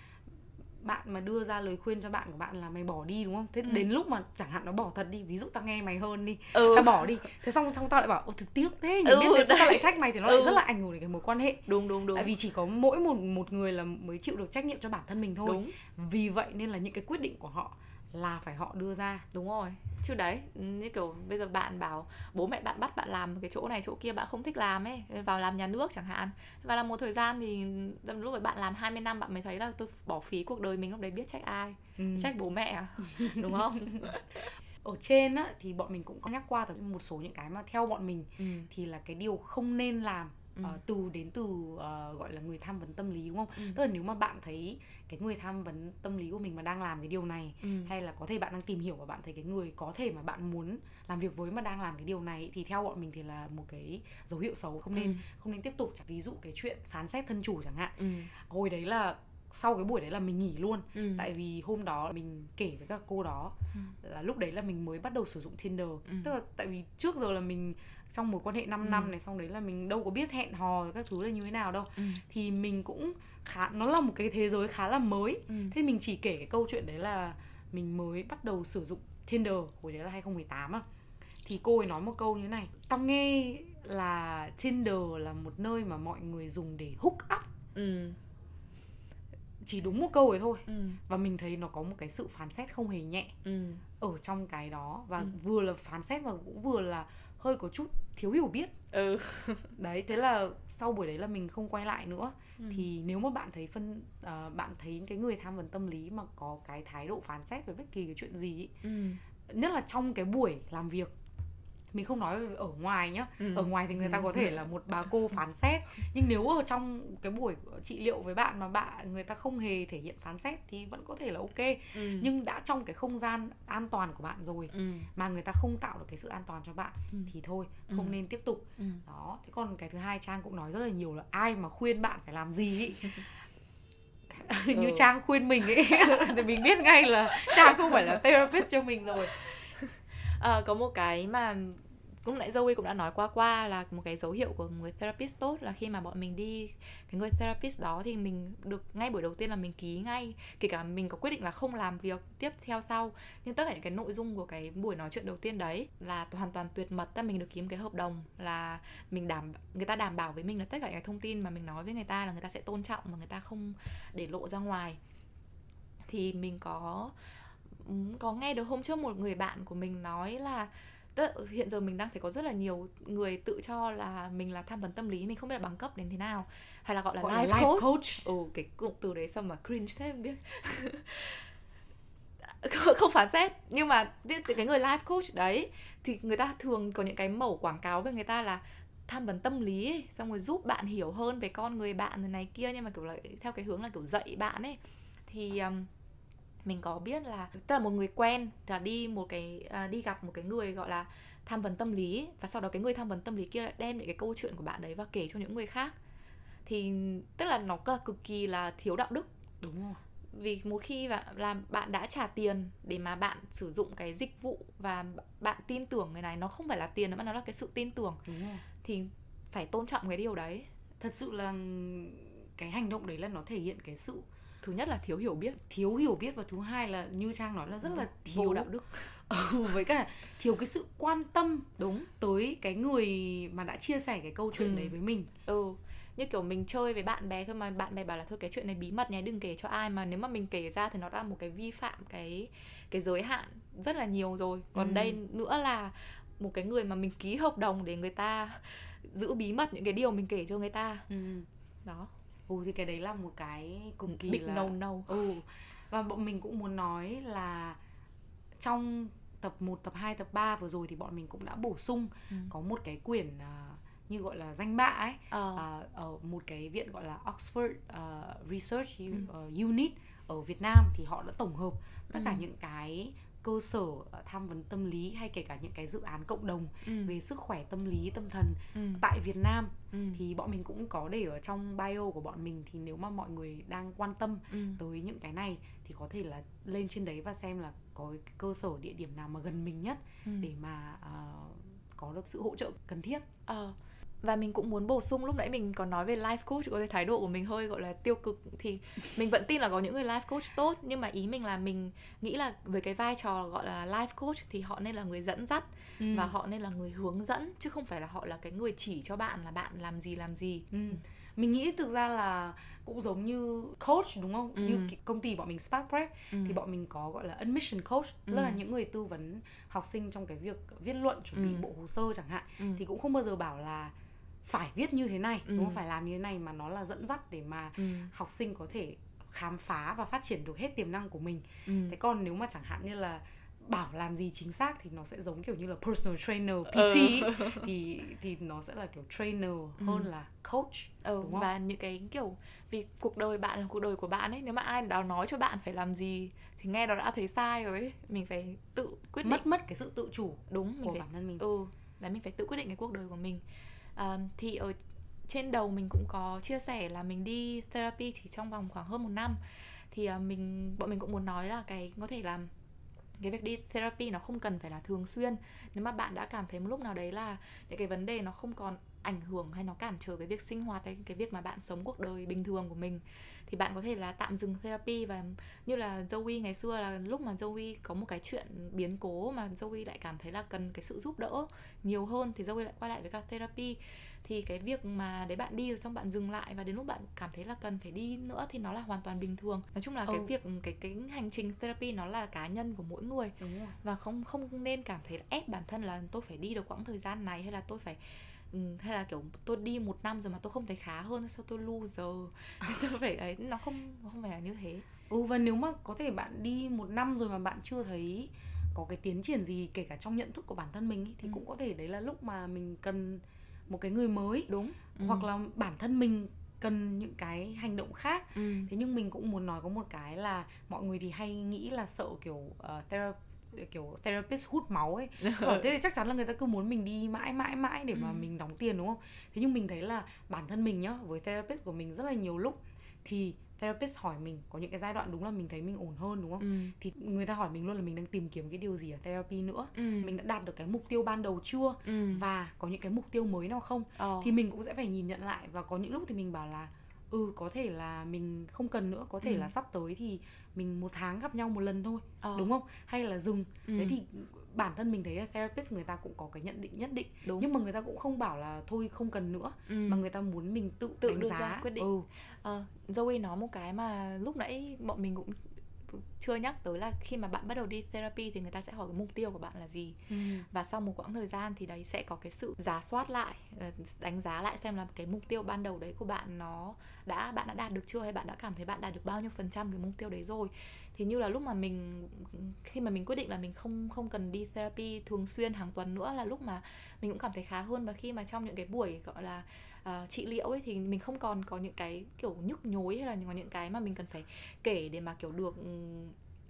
bạn mà đưa ra lời khuyên cho bạn của bạn là mày bỏ đi, đúng không? Thế ừ. đến lúc mà chẳng hạn nó bỏ thật đi, ví dụ tao nghe mày hơn đi, ừ. tao bỏ đi, thế xong xong tao lại bảo ôi thật tiếc thế, nhưng ừ, biết thế tao lại trách mày thì nó ừ. lại rất là ảnh hưởng đến cái mối quan hệ. Đúng đúng đúng. Tại vì chỉ có mỗi một một người là mới chịu được trách nhiệm cho bản thân mình thôi. Đúng. Vì vậy nên là những cái quyết định của họ là phải họ đưa ra. Đúng rồi. Chứ đấy, như kiểu bây giờ bạn bảo bố mẹ bạn bắt bạn làm cái chỗ này chỗ kia bạn không thích làm ấy, vào làm nhà nước chẳng hạn, và làm một thời gian thì lúc mà bạn làm hai mươi năm bạn mới thấy là tôi bỏ phí cuộc đời mình, lúc đấy biết trách ai? ừ. Trách bố mẹ à? Đúng không? Ở trên á, thì bọn mình cũng có nhắc qua một số những cái mà theo bọn mình ừ. thì là cái điều không nên làm. Ừ. Uh, từ đến từ uh, gọi là người tham vấn tâm lý, đúng không? Ừ. Tức là nếu mà bạn thấy cái người tham vấn tâm lý của mình mà đang làm cái điều này, ừ. hay là có thể bạn đang tìm hiểu và bạn thấy cái người có thể mà bạn muốn làm việc với mà đang làm cái điều này, thì theo bọn mình thì là một cái dấu hiệu xấu, không nên ừ. không nên tiếp tục. Ví dụ cái chuyện phán xét thân chủ chẳng hạn, ừ. hồi đấy là sau cái buổi đấy là mình nghỉ luôn. ừ. Tại vì hôm đó mình kể với các cô đó ừ. là lúc đấy là mình mới bắt đầu sử dụng Tinder. ừ. Tức là tại vì trước giờ là mình trong mối quan hệ năm ừ. năm này, xong đấy là mình đâu có biết hẹn hò các thứ là như thế nào đâu. ừ. Thì mình cũng khá, nó là một cái thế giới khá là mới. ừ. Thế mình chỉ kể cái câu chuyện đấy là mình mới bắt đầu sử dụng Tinder, hồi đấy là hai không một tám á. Thì cô ấy nói một câu như thế này: tao nghe là Tinder là một nơi mà mọi người dùng để hook up. ừ. Chỉ đúng một câu ấy thôi. ừ. Và mình thấy nó có một cái sự phán xét không hề nhẹ ừ. ở trong cái đó. Và ừ. vừa là phán xét và cũng vừa là hơi có chút thiếu hiểu biết. ừ. Đấy, thế là sau buổi đấy là mình không quay lại nữa. ừ. Thì nếu mà bạn thấy phân uh, bạn thấy cái người tham vấn tâm lý mà có cái thái độ phán xét về bất kỳ cái chuyện gì ấy, ừ. nhất là trong cái buổi làm việc, mình không nói ở ngoài nhá. ừ. Ở ngoài thì người ta có thể là một bà cô phán xét, nhưng nếu ở trong cái buổi trị liệu với bạn mà bạn người ta không hề thể hiện phán xét thì vẫn có thể là ok. ừ. Nhưng đã trong cái không gian an toàn của bạn rồi ừ. mà người ta không tạo được cái sự an toàn cho bạn ừ. thì thôi, không ừ. nên tiếp tục. ừ. Đó. Thế còn cái thứ hai, Trang cũng nói rất là nhiều là ai mà khuyên bạn phải làm gì ý như ừ. Trang khuyên mình ấy thì mình biết ngay là Trang không phải là therapist cho mình rồi. À, có một cái mà lúc nãy Zoe cũng đã nói qua qua là một cái dấu hiệu của một người therapist tốt là khi mà bọn mình đi cái người therapist đó thì mình được ngay buổi đầu tiên là mình ký ngay, kể cả mình có quyết định là không làm việc tiếp theo sau, nhưng tất cả những cái nội dung của cái buổi nói chuyện đầu tiên đấy là hoàn toàn tuyệt mật. Mình được ký một cái hợp đồng là mình đảm người ta đảm bảo với mình là tất cả những cái thông tin mà mình nói với người ta là người ta sẽ tôn trọng mà người ta không để lộ ra ngoài. Thì mình có có nghe được hôm trước một người bạn của mình nói là hiện giờ mình đang thấy có rất là nhiều người tự cho là mình là tham vấn tâm lý, mình không biết là bằng cấp đến thế nào, hay là gọi là gọi life, life coach. coach Ồ, cái cụm từ đấy sao mà cringe thế em biết. Không phán xét, nhưng mà cái người life coach đấy thì người ta thường có những cái mẩu quảng cáo về người ta là tham vấn tâm lý ấy, xong rồi giúp bạn hiểu hơn về con người bạn rồi này kia, nhưng mà kiểu là theo cái hướng là kiểu dạy bạn ấy. Thì um, mình có biết là tức là một người quen là đi một cái uh, đi gặp một cái người gọi là tham vấn tâm lý, và sau đó cái người tham vấn tâm lý kia lại đem lại cái câu chuyện của bạn đấy và kể cho những người khác. Thì tức là nó cực kỳ là thiếu đạo đức. Đúng rồi. Vì một khi là bạn đã trả tiền để mà bạn sử dụng cái dịch vụ và bạn tin tưởng người này, nó không phải là tiền nữa mà nó là cái sự tin tưởng. Đúng rồi. Thì phải tôn trọng cái điều đấy. Thật sự là cái hành động đấy là nó thể hiện cái sự, thứ nhất là thiếu hiểu biết, thiếu hiểu biết và thứ hai là như Trang nói là rất là thiếu vô đạo đức. Ừ, với cả thiếu cái sự quan tâm đúng tới cái người mà đã chia sẻ cái câu chuyện ừ. đấy với mình. Ừ. Như kiểu mình chơi với bạn bè thôi mà bạn bè bảo là thôi cái chuyện này bí mật nhé, đừng kể cho ai, mà nếu mà mình kể ra thì nó đã một cái vi phạm cái cái giới hạn rất là nhiều rồi. Còn ừ. đây nữa là một cái người mà mình ký hợp đồng để người ta giữ bí mật những cái điều mình kể cho người ta. Ừ. Đó. Ừ, thì cái đấy là một cái cực kỳ là no no. Ừ. Và bọn mình cũng muốn nói là trong tập một, tập hai, tập ba vừa rồi thì bọn mình cũng đã bổ sung ừ. có một cái quyển uh, như gọi là danh bạ ấy, ờ. uh, ở một cái viện gọi là Oxford uh, Research ừ. Unit ở Việt Nam, thì họ đã tổng hợp tất ừ. cả những cái cơ sở tham vấn tâm lý hay kể cả những cái dự án cộng đồng ừ. về sức khỏe tâm lý, tâm thần ừ. tại Việt Nam. ừ. Thì bọn mình cũng có để ở trong bio của bọn mình, thì nếu mà mọi người đang quan tâm ừ. tới những cái này thì có thể là lên trên đấy và xem là có cái cơ sở địa điểm nào mà gần mình nhất ừ. để mà uh, có được sự hỗ trợ cần thiết. Ờ. Và mình cũng muốn bổ sung, lúc nãy mình còn nói về life coach, có thể thái độ của mình hơi gọi là tiêu cực. Thì mình vẫn tin là có những người life coach tốt, nhưng mà ý mình là mình nghĩ là với cái vai trò gọi là life coach thì họ nên là người dẫn dắt ừ. và họ nên là người hướng dẫn, chứ không phải là họ là cái người chỉ cho bạn là bạn làm gì làm gì. ừ. Mình nghĩ thực ra là cũng giống như coach đúng không? Ừ. Như công ty bọn mình Spark Prep ừ. thì bọn mình có gọi là admission coach, tức ừ. là những người tư vấn học sinh trong cái việc viết luận, chuẩn bị ừ. bộ hồ sơ chẳng hạn. ừ. Thì cũng không bao giờ bảo là phải viết như thế này, ừ. đúng không? Phải làm như thế này, mà nó là dẫn dắt để mà ừ. học sinh có thể khám phá và phát triển được hết tiềm năng của mình. ừ. Thế còn nếu mà chẳng hạn như là bảo làm gì chính xác thì nó sẽ giống kiểu như là personal trainer, pê tê ừ. thì, thì nó sẽ là kiểu trainer ừ. hơn là coach. ừ. Đúng không? Và những cái kiểu, vì cuộc đời bạn là cuộc đời của bạn ấy, nếu mà ai đó nói cho bạn phải làm gì thì nghe nó đã thấy sai rồi ấy. Mình phải tự quyết định, Mất mất cái sự tự chủ đúng của mình phải, bản thân mình. Ừ, là mình phải tự quyết định cái cuộc đời của mình. Uh, thì ở trên đầu mình cũng có chia sẻ là mình đi therapy chỉ trong vòng khoảng hơn một năm. Thì uh, mình bọn mình cũng muốn nói là cái có thể là cái việc đi therapy nó không cần phải là thường xuyên. Nếu mà bạn đã cảm thấy một lúc nào đấy là những cái vấn đề nó không còn ảnh hưởng hay nó cản trở cái việc sinh hoạt đấy, cái việc mà bạn sống cuộc đời bình thường của mình, thì bạn có thể là tạm dừng therapy. Và như là Zoe ngày xưa, là lúc mà Zoe có một cái chuyện biến cố mà Zoe lại cảm thấy là cần cái sự giúp đỡ nhiều hơn, thì Zoe lại quay lại với cả therapy. Thì cái việc mà đấy bạn đi rồi xong bạn dừng lại, và đến lúc bạn cảm thấy là cần phải đi nữa thì nó là hoàn toàn bình thường. Nói chung là ừ. cái việc cái cái hành trình therapy nó là cá nhân của mỗi người. Đúng rồi. Và không không nên cảm thấy ép bản thân là tôi phải đi được quãng thời gian này, hay là tôi phải hay là kiểu tôi đi một năm rồi mà tôi không thấy khá hơn, sao tôi loser, tôi phải ấy. Nó không không phải là như thế. Ừ, và nếu mà có thể bạn đi một năm rồi mà bạn chưa thấy có cái tiến triển gì, kể cả trong nhận thức của bản thân mình ấy, thì ừ. cũng có thể đấy là lúc mà mình cần một cái người mới. Đúng. ừ. Hoặc là bản thân mình cần những cái hành động khác. ừ. Thế nhưng mình cũng muốn nói có một cái là mọi người thì hay nghĩ là sợ kiểu uh, therapy, kiểu therapist hút máu ấy. Thế thì chắc chắn là người ta cứ muốn mình đi mãi mãi mãi để mà ừ. mình đóng tiền đúng không? Thế nhưng mình thấy là bản thân mình nhá, với therapist của mình rất là nhiều lúc thì therapist hỏi mình, có những cái giai đoạn đúng là mình thấy mình ổn hơn đúng không? Ừ. Thì người ta hỏi mình luôn là mình đang tìm kiếm cái điều gì ở therapy nữa, ừ. mình đã đạt được cái mục tiêu ban đầu chưa, ừ. và có những cái mục tiêu mới nào không? Ờ. Thì mình cũng sẽ phải nhìn nhận lại, và có những lúc thì mình bảo là ừ có thể là mình không cần nữa, có thể ừ. là sắp tới thì mình một tháng gặp nhau một lần thôi, ờ. đúng không? Hay là dừng. ừ. Thế thì bản thân mình thấy là therapist người ta cũng có cái nhận định nhất định. Đúng. Nhưng mà người ta cũng không bảo là thôi không cần nữa, ừ. mà người ta muốn mình tự tự đưa ra quyết định. ừ. à, Zoe nói một cái mà lúc nãy bọn mình cũng chưa nhắc tới là khi mà bạn bắt đầu đi therapy thì người ta sẽ hỏi cái mục tiêu của bạn là gì. ừ. Và sau một quãng thời gian thì đấy sẽ có cái sự giả soát lại, đánh giá lại xem là cái mục tiêu ban đầu đấy của bạn nó đã bạn đã đạt được chưa, hay bạn đã cảm thấy bạn đạt được bao nhiêu phần trăm cái mục tiêu đấy rồi. Thì như là lúc mà mình, khi mà mình quyết định là mình không không cần đi therapy thường xuyên hàng tuần nữa, là lúc mà mình cũng cảm thấy khá hơn. Và khi mà trong những cái buổi gọi là uh, trị liệu ấy thì mình không còn có những cái kiểu nhức nhối hay là những cái mà mình cần phải kể để mà kiểu được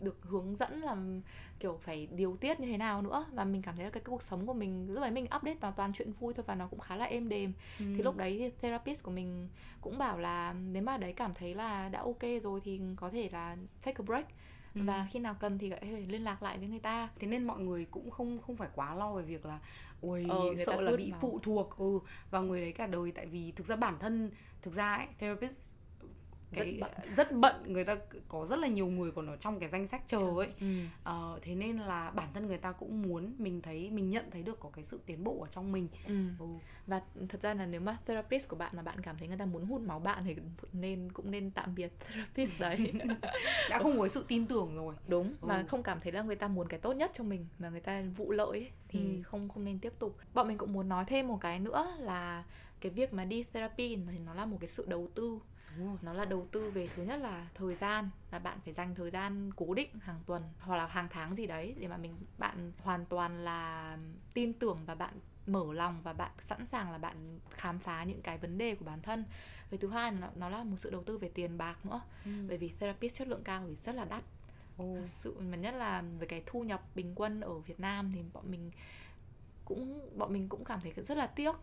được hướng dẫn làm kiểu phải điều tiết như thế nào nữa. Và mình cảm thấy là cái, cái cuộc sống của mình lúc đấy mình update toàn, toàn chuyện vui thôi, và nó cũng khá là êm đềm. ừ. Thì lúc đấy thì therapist của mình cũng bảo là nếu mà đấy cảm thấy là đã ok rồi thì có thể là take a break. ừ. Và khi nào cần thì lại liên lạc lại với người ta. Thế nên mọi người cũng không không phải quá lo về việc là ôi ờ, sợ là bị mà. phụ thuộc ừ, vào người đấy cả đời. Tại vì thực ra bản thân thực ra ấy, therapist Cái, rất, bận. rất bận, người ta có rất là nhiều người còn ở trong cái danh sách chờ ấy. ừ. ờ, Thế nên là bản thân người ta cũng muốn mình thấy, mình nhận thấy được có cái sự tiến bộ ở trong mình. ừ. Ừ. Và thật ra là nếu mà therapist của bạn mà bạn cảm thấy người ta muốn hút máu bạn thì nên cũng nên tạm biệt therapist đấy. Đã không có sự tin tưởng rồi. Đúng, ừ. mà không cảm thấy là người ta muốn cái tốt nhất cho mình mà người ta vụ lợi ấy, thì ừ. không, không nên tiếp tục. Bọn mình cũng muốn nói thêm một cái nữa là cái việc mà đi therapy thì nó là một cái sự đầu tư. Nó là đầu tư về, thứ nhất là thời gian, là bạn phải dành thời gian cố định hàng tuần hoặc là hàng tháng gì đấy để mà mình bạn hoàn toàn là tin tưởng và bạn mở lòng và bạn sẵn sàng là bạn khám phá những cái vấn đề của bản thân. Về thứ hai là nó là một sự đầu tư về tiền bạc nữa. ừ. Bởi vì therapist chất lượng cao thì rất là đắt. oh. Thật sự mà, nhất là với cái thu nhập bình quân ở Việt Nam thì bọn mình cũng bọn mình cũng cảm thấy rất là tiếc.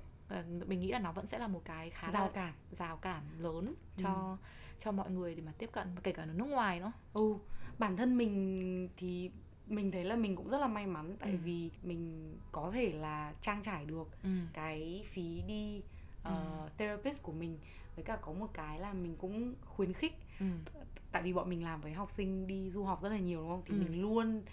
Mình nghĩ là nó vẫn sẽ là một cái khá rào cản rào cản lớn cho ừ. cho mọi người để mà tiếp cận, kể cả ở nước ngoài nữa. Ừ, bản thân mình thì mình thấy là mình cũng rất là may mắn, tại ừ. vì mình có thể là trang trải được ừ. cái phí đi uh, ừ. therapist của mình, với cả có một cái là mình cũng khuyến khích. ừ. Tại vì bọn mình làm với học sinh đi du học rất là nhiều, đúng không? Thì ừ. mình luôn,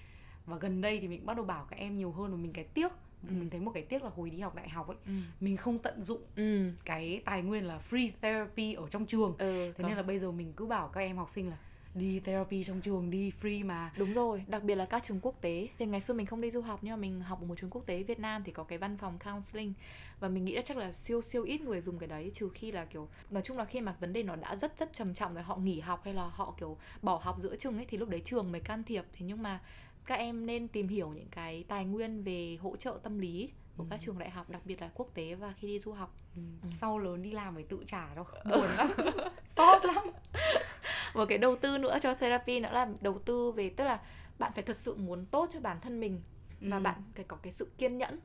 và gần đây thì mình bắt đầu bảo các em nhiều hơn. Và mình cái tiếc Ừ. mình thấy một cái tiếc là hồi đi học đại học ấy, ừ. mình không tận dụng ừ. cái tài nguyên là free therapy ở trong trường. ừ, Thế có. nên là bây giờ mình cứ bảo các em học sinh là đi therapy trong trường đi, free mà. Đúng rồi, đặc biệt là các trường quốc tế. Thì ngày xưa mình không đi du học, nhưng mà mình học ở một trường quốc tế Việt Nam thì có cái văn phòng counseling. Và mình nghĩ là chắc là siêu siêu ít người dùng cái đấy, trừ khi là kiểu, nói chung là khi mà vấn đề nó đã rất rất trầm trọng rồi, họ nghỉ học hay là họ kiểu bỏ học giữa chừng ấy, thì lúc đấy trường mới can thiệp. Thế nhưng mà các em nên tìm hiểu những cái tài nguyên về hỗ trợ tâm lý của ừ. các trường đại học, đặc biệt là quốc tế, và khi đi du học. ừ. Ừ. Sau lớn đi làm phải tự trả đâu, buồn lắm, xót lắm. Một cái đầu tư nữa cho therapy nữa là đầu tư về, tức là bạn phải thật sự muốn tốt cho bản thân mình, và ừ. bạn phải có cái sự kiên nhẫn.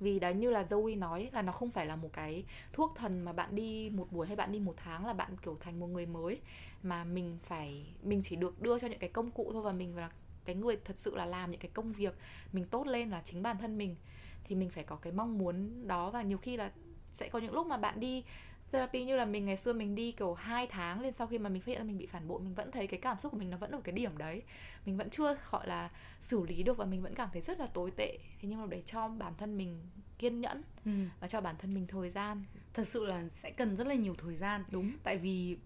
Vì đấy, như là Zoe nói, là nó không phải là một cái thuốc thần mà bạn đi một buổi hay bạn đi một tháng là bạn kiểu thành một người mới. Mà mình phải, mình chỉ được đưa cho những cái công cụ thôi, và mình là cái người thật sự là làm những cái công việc mình tốt lên là chính bản thân mình. Thì mình phải có cái mong muốn đó. Và nhiều khi là sẽ có những lúc mà bạn đi therapy, như là mình ngày xưa mình đi kiểu hai tháng, lên sau khi mà mình phát hiện ra mình bị phản bội, mình vẫn thấy cái cảm xúc của mình nó vẫn ở cái điểm đấy, mình vẫn chưa gọi là xử lý được và mình vẫn cảm thấy rất là tồi tệ. Thế nhưng mà để cho bản thân mình kiên nhẫn ừ. và cho bản thân mình thời gian, thật sự là sẽ cần rất là nhiều thời gian. Đúng, tại vì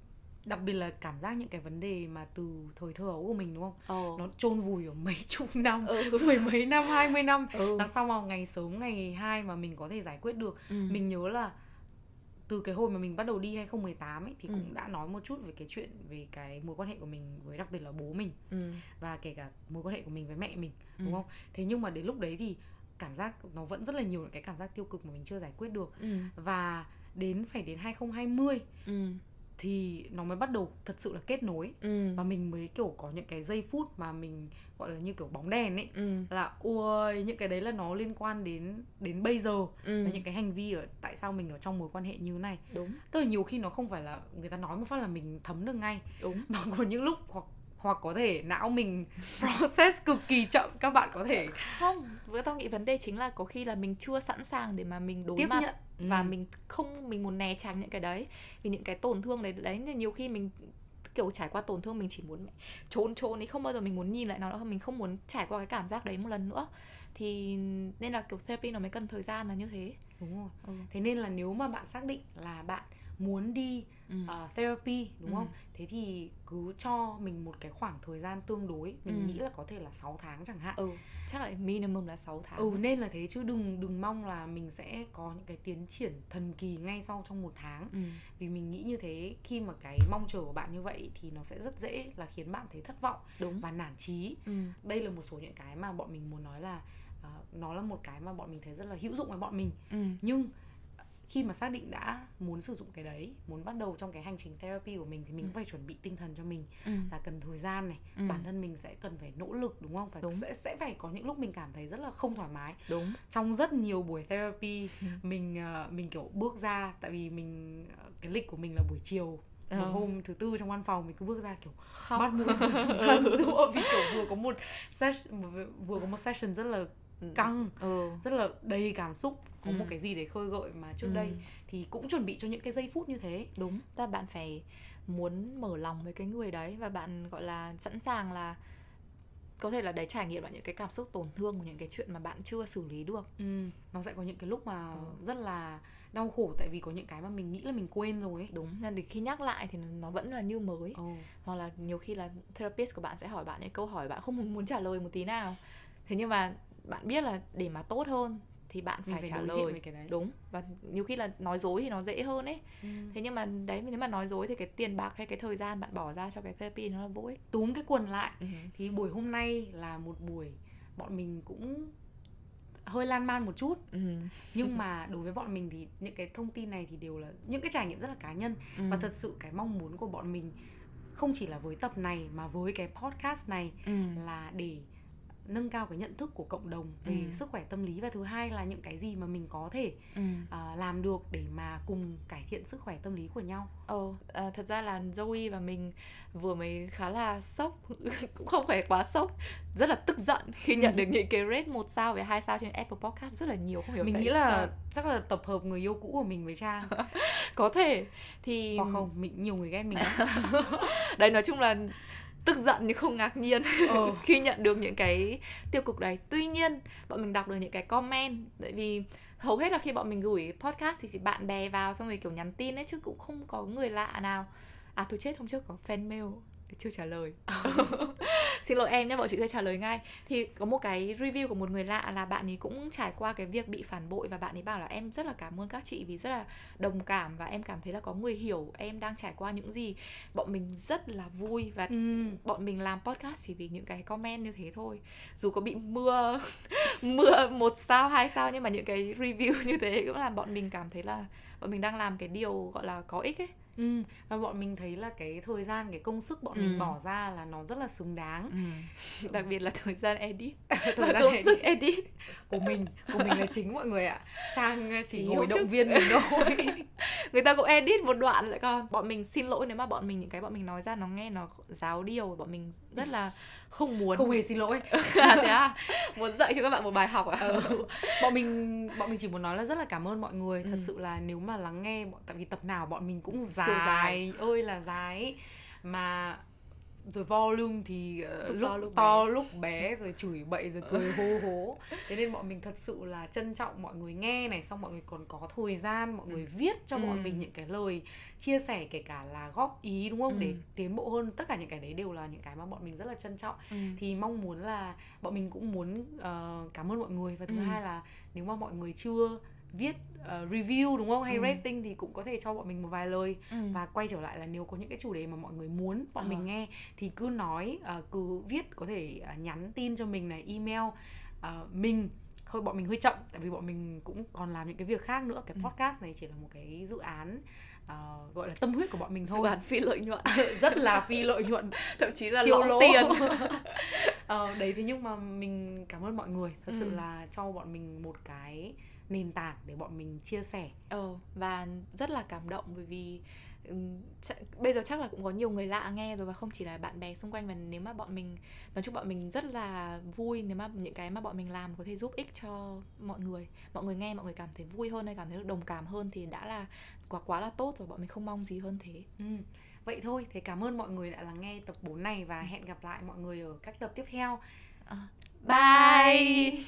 đặc biệt là cảm giác những cái vấn đề mà từ thời thơ ấu của mình, đúng không? Oh. Nó chôn vùi ở mấy chục năm, ừ. mười mấy năm, hai mươi năm. ừ. Làm sao mà ngày sớm ngày hai mà mình có thể giải quyết được. ừ. Mình nhớ là từ cái hồi mà mình bắt đầu đi hai không một tám ấy, thì ừ. cũng đã nói một chút về cái chuyện, về cái mối quan hệ của mình với đặc biệt là bố mình, ừ. và kể cả mối quan hệ của mình với mẹ mình, đúng ừ. không? Thế nhưng mà đến lúc đấy thì cảm giác nó vẫn rất là nhiều những cái cảm giác tiêu cực mà mình chưa giải quyết được. ừ. Và đến phải đến hai không hai không ừ. thì nó mới bắt đầu thật sự là kết nối. ừ. Và mình mới kiểu có những cái giây phút mà mình gọi là như kiểu bóng đèn ấy, ừ. là ôi những cái đấy là nó liên quan đến đến bây giờ, ừ. là những cái hành vi ở, tại sao mình ở trong mối quan hệ như này. Đúng, tức là nhiều khi nó không phải là người ta nói một phát là mình thấm được ngay. Đúng, mà có những lúc hoặc hoặc có thể não mình process cực kỳ chậm. Các bạn có thể không, với tao nghĩ vấn đề chính là có khi là mình chưa sẵn sàng để mà mình đối tiếp mặt nhận. Và ừ. mình không, mình muốn né tránh những cái đấy, vì những cái tổn thương đấy đấy nhiều khi mình kiểu trải qua tổn thương mình chỉ muốn trốn trốn ấy, không bao giờ mình muốn nhìn lại nó nữa, mình không muốn trải qua cái cảm giác đấy một lần nữa. Thì nên là kiểu therapy nó mới cần thời gian là như thế. Đúng rồi. ừ. Thế nên là nếu mà bạn xác định là bạn muốn đi ừ. uh, therapy đúng ừ. không? Thế thì cứ cho mình một cái khoảng thời gian tương đối, mình ừ. nghĩ là có thể là sáu tháng chẳng hạn. Ừ. Chắc là minimum là sáu tháng. Ừ, nên là thế chứ đừng đừng mong là mình sẽ có những cái tiến triển thần kỳ ngay sau trong một tháng. Ừ. Vì mình nghĩ như thế, khi mà cái mong chờ của bạn như vậy thì nó sẽ rất dễ là khiến bạn thấy thất vọng đúng. và nản chí. Ừ. Đây là một số những cái mà bọn mình muốn nói là uh, nó là một cái mà bọn mình thấy rất là hữu dụng với bọn mình. Ừ. Nhưng khi mà xác định đã muốn sử dụng cái đấy, muốn bắt đầu trong cái hành trình therapy của mình thì mình cũng phải chuẩn bị tinh thần cho mình ừ. là cần thời gian này, ừ. bản thân mình sẽ cần phải nỗ lực đúng không? Phải đúng. Sẽ, sẽ phải có những lúc mình cảm thấy rất là không thoải mái. Đúng. Trong rất nhiều buổi therapy mình mình kiểu bước ra, tại vì mình cái lịch của mình là buổi chiều. Một ừ. hôm thứ tư trong văn phòng mình cứ bước ra kiểu khóc. Bắt mũi săn sụa vì kiểu vừa có một session, vừa có một session rất là căng, ừ. rất là đầy cảm xúc, có ừ. một cái gì để khơi gợi mà trước ừ. đây thì cũng chuẩn bị cho những cái giây phút như thế. Đúng, ta bạn phải muốn mở lòng với cái người đấy và bạn gọi là sẵn sàng là có thể là đấy trải nghiệm lại những cái cảm xúc tổn thương của những cái chuyện mà bạn chưa xử lý được. Ừ, nó sẽ có những cái lúc mà ừ. rất là đau khổ, tại vì có những cái mà mình nghĩ là mình quên rồi ấy. Đúng, nên khi nhắc lại thì nó vẫn là như mới. Ừ. Hoặc là nhiều khi là therapist của bạn sẽ hỏi bạn những câu hỏi bạn không muốn trả lời một tí nào. Thế nhưng mà bạn biết là để mà tốt hơn thì bạn phải, phải trả lời đúng, và nhiều khi là nói dối thì nó dễ hơn ấy. Ừ. Thế nhưng mà đấy, nếu mà nói dối thì cái tiền bạc hay cái thời gian bạn bỏ ra cho cái therapy nó là vô ích. Túm cái quần lại ừ. thì buổi hôm nay là một buổi bọn mình cũng hơi lan man một chút ừ. nhưng mà đối với bọn mình thì những cái thông tin này thì đều là những cái trải nghiệm rất là cá nhân ừ. và thật sự cái mong muốn của bọn mình không chỉ là với tập này mà với cái podcast này ừ. là để nâng cao cái nhận thức của cộng đồng về ừ. sức khỏe tâm lý, và thứ hai là những cái gì mà mình có thể ừ. uh, làm được để mà cùng cải thiện sức khỏe tâm lý của nhau. Ồ, oh, uh, thật ra là Zoe và mình vừa mới khá là sốc cũng không phải quá sốc, rất là tức giận khi nhận được những cái rate một sao với hai sao trên Apple Podcast rất là nhiều, không hiểu. Mình nghĩ là sao? Chắc là tập hợp người yêu cũ của mình với Trang có thể thì hoặc không mình, nhiều người ghét mình đấy. Nói chung là tức giận nhưng không ngạc nhiên ừ. khi nhận được những cái tiêu cực đấy. Tuy nhiên bọn mình đọc được những cái comment, tại vì hầu hết là khi bọn mình gửi podcast thì chỉ bạn bè vào xong rồi kiểu nhắn tin ấy, chứ cũng không có người lạ nào. À thôi chết, hôm trước có fan mail chưa trả lời xin lỗi em nhé, bọn chị sẽ trả lời ngay. Thì có một cái review của một người lạ là bạn ấy cũng trải qua cái việc bị phản bội, và bạn ấy bảo là em rất là cảm ơn các chị vì rất là đồng cảm, và em cảm thấy là có người hiểu em đang trải qua những gì. Bọn mình rất là vui, và ừ. bọn mình làm podcast chỉ vì những cái comment như thế thôi. Dù có bị mưa mưa một sao, hai sao, nhưng mà những cái review như thế cũng làm bọn mình cảm thấy là bọn mình đang làm cái điều gọi là có ích ấy. Ừ, và bọn mình thấy là cái thời gian, cái công sức bọn ừ. mình bỏ ra là nó rất là xứng đáng. ừ. Đặc biệt là thời gian edit thời và công edit. sức edit của mình của mình là chính mọi người ạ. Trang chỉ ngồi động viên mình thôi người ta cũng edit một đoạn lại con. Bọn mình xin lỗi nếu mà bọn mình những cái bọn mình nói ra nó nghe nó giáo điều, bọn mình rất là không muốn không hề xin lỗi à, thế à? Muốn dạy cho các bạn một bài học à? ừ. bọn mình bọn mình chỉ muốn nói là rất là cảm ơn mọi người, thật ừ. sự là nếu mà lắng nghe, tại vì tập nào bọn mình cũng dài dài ơi là dài, mà rồi volume thì uh, lúc, lúc to, lúc, to lúc bé rồi chửi bậy rồi cười hô hố. Thế nên bọn mình thật sự là trân trọng mọi người nghe này, xong mọi người còn có thời gian mọi người ừ. viết cho ừ. bọn mình những cái lời chia sẻ, kể cả là góp ý đúng không, ừ. để tiến bộ hơn. Tất cả những cái đấy đều là những cái mà bọn mình rất là trân trọng. ừ. Thì mong muốn là bọn mình cũng muốn uh, cảm ơn mọi người, và thứ ừ. hai là nếu mà mọi người chưa viết uh, review đúng không, hay ừ. rating thì cũng có thể cho bọn mình một vài lời. ừ. Và quay trở lại là nếu có những cái chủ đề mà mọi người muốn bọn à. mình nghe thì cứ nói, uh, cứ viết, có thể uh, nhắn tin cho mình này, email. uh, Mình hơi bọn mình hơi chậm, tại vì bọn mình cũng còn làm những cái việc khác nữa. Cái ừ. podcast này chỉ là một cái dự án uh, gọi là tâm huyết của bọn mình thôi, dự án phi lợi nhuận rất là phi lợi nhuận, thậm chí là siêu lỗ tiền uh, đấy. Thế nhưng mà mình cảm ơn mọi người thật ừ. sự là cho bọn mình một cái nền tảng để bọn mình chia sẻ. Ờ, và rất là cảm động, bởi vì bây giờ chắc là cũng có nhiều người lạ nghe rồi, và không chỉ là bạn bè xung quanh. Và nếu mà bọn mình, nói chung bọn mình rất là vui nếu mà những cái mà bọn mình làm có thể giúp ích cho mọi người. Mọi người nghe, mọi người cảm thấy vui hơn hay cảm thấy đồng cảm hơn thì đã là quá quá là tốt rồi, bọn mình không mong gì hơn thế. Ừ. Vậy thôi, thế cảm ơn mọi người đã lắng nghe tập bốn này, và hẹn gặp lại mọi người ở các tập tiếp theo. Bye!